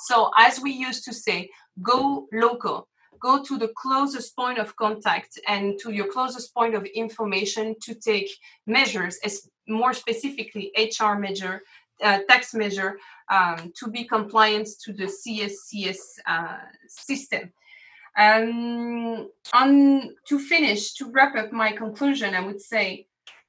So as we used to say, go local. Go to the closest point of contact and to your closest point of information to take measures, as more specifically H R measure, uh, tax measure, um, to be compliant to the C S C S uh, system. Um, on, to finish, to wrap up my conclusion, I would say,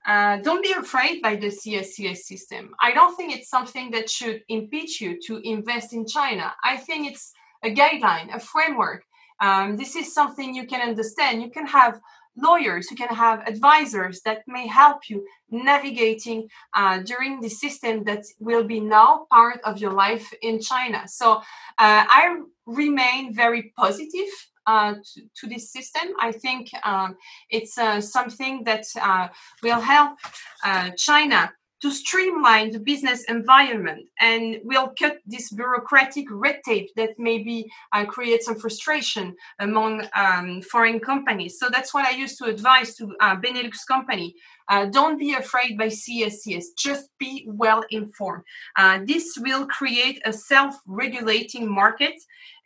Uh, don't be afraid by the C S C S system. I don't think it's something that should impeach you to invest in China. I think it's a guideline, a framework. Um, this is something you can understand. You can have lawyers, you can have advisors that may help you navigating uh, during the system that will be now part of your life in China. So uh, I remain very positive uh, to, to this system. I think um, it's uh, something that uh, will help uh, China to streamline the business environment and will cut this bureaucratic red tape that maybe uh, creates some frustration among um, foreign companies. So that's what I used to advise to uh, Benelux company. Uh, don't be afraid by C S C S, just be well informed. Uh, this will create a self-regulating market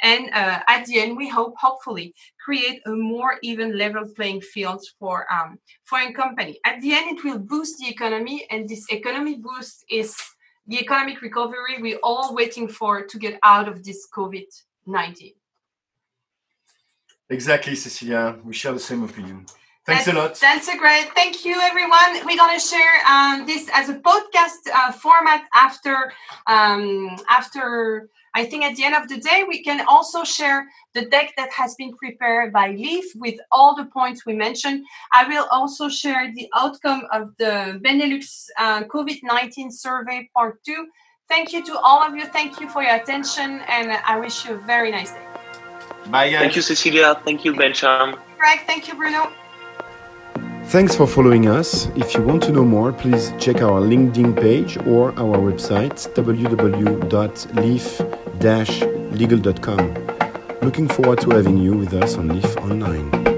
and uh, at the end, we hope, hopefully, create a more even level playing field for um, foreign company. At the end, it will boost the economy, and this economy boost is the economic recovery we're all waiting for to get out of this COVID nineteen. Exactly, Cecilia. We share the same opinion. Thanks that's, a lot. That's a great. Thank you, everyone. We're going to share um, this as a podcast uh, format after um, after. I think at the end of the day, we can also share the deck that has been prepared by LEAF with all the points we mentioned. I will also share the outcome of the Benelux uh, COVID nineteen survey part two. Thank you to all of you. Thank you for your attention. And I wish you a very nice day. Bye, guys. Thank you, Cecilia. Thank you, Bencham. Greg, thank you, Bruno. Thanks for following us. If you want to know more, please check our LinkedIn page or our website, w w w dot leaf dash legal dot com. Looking forward to having you with us on LEAF Online.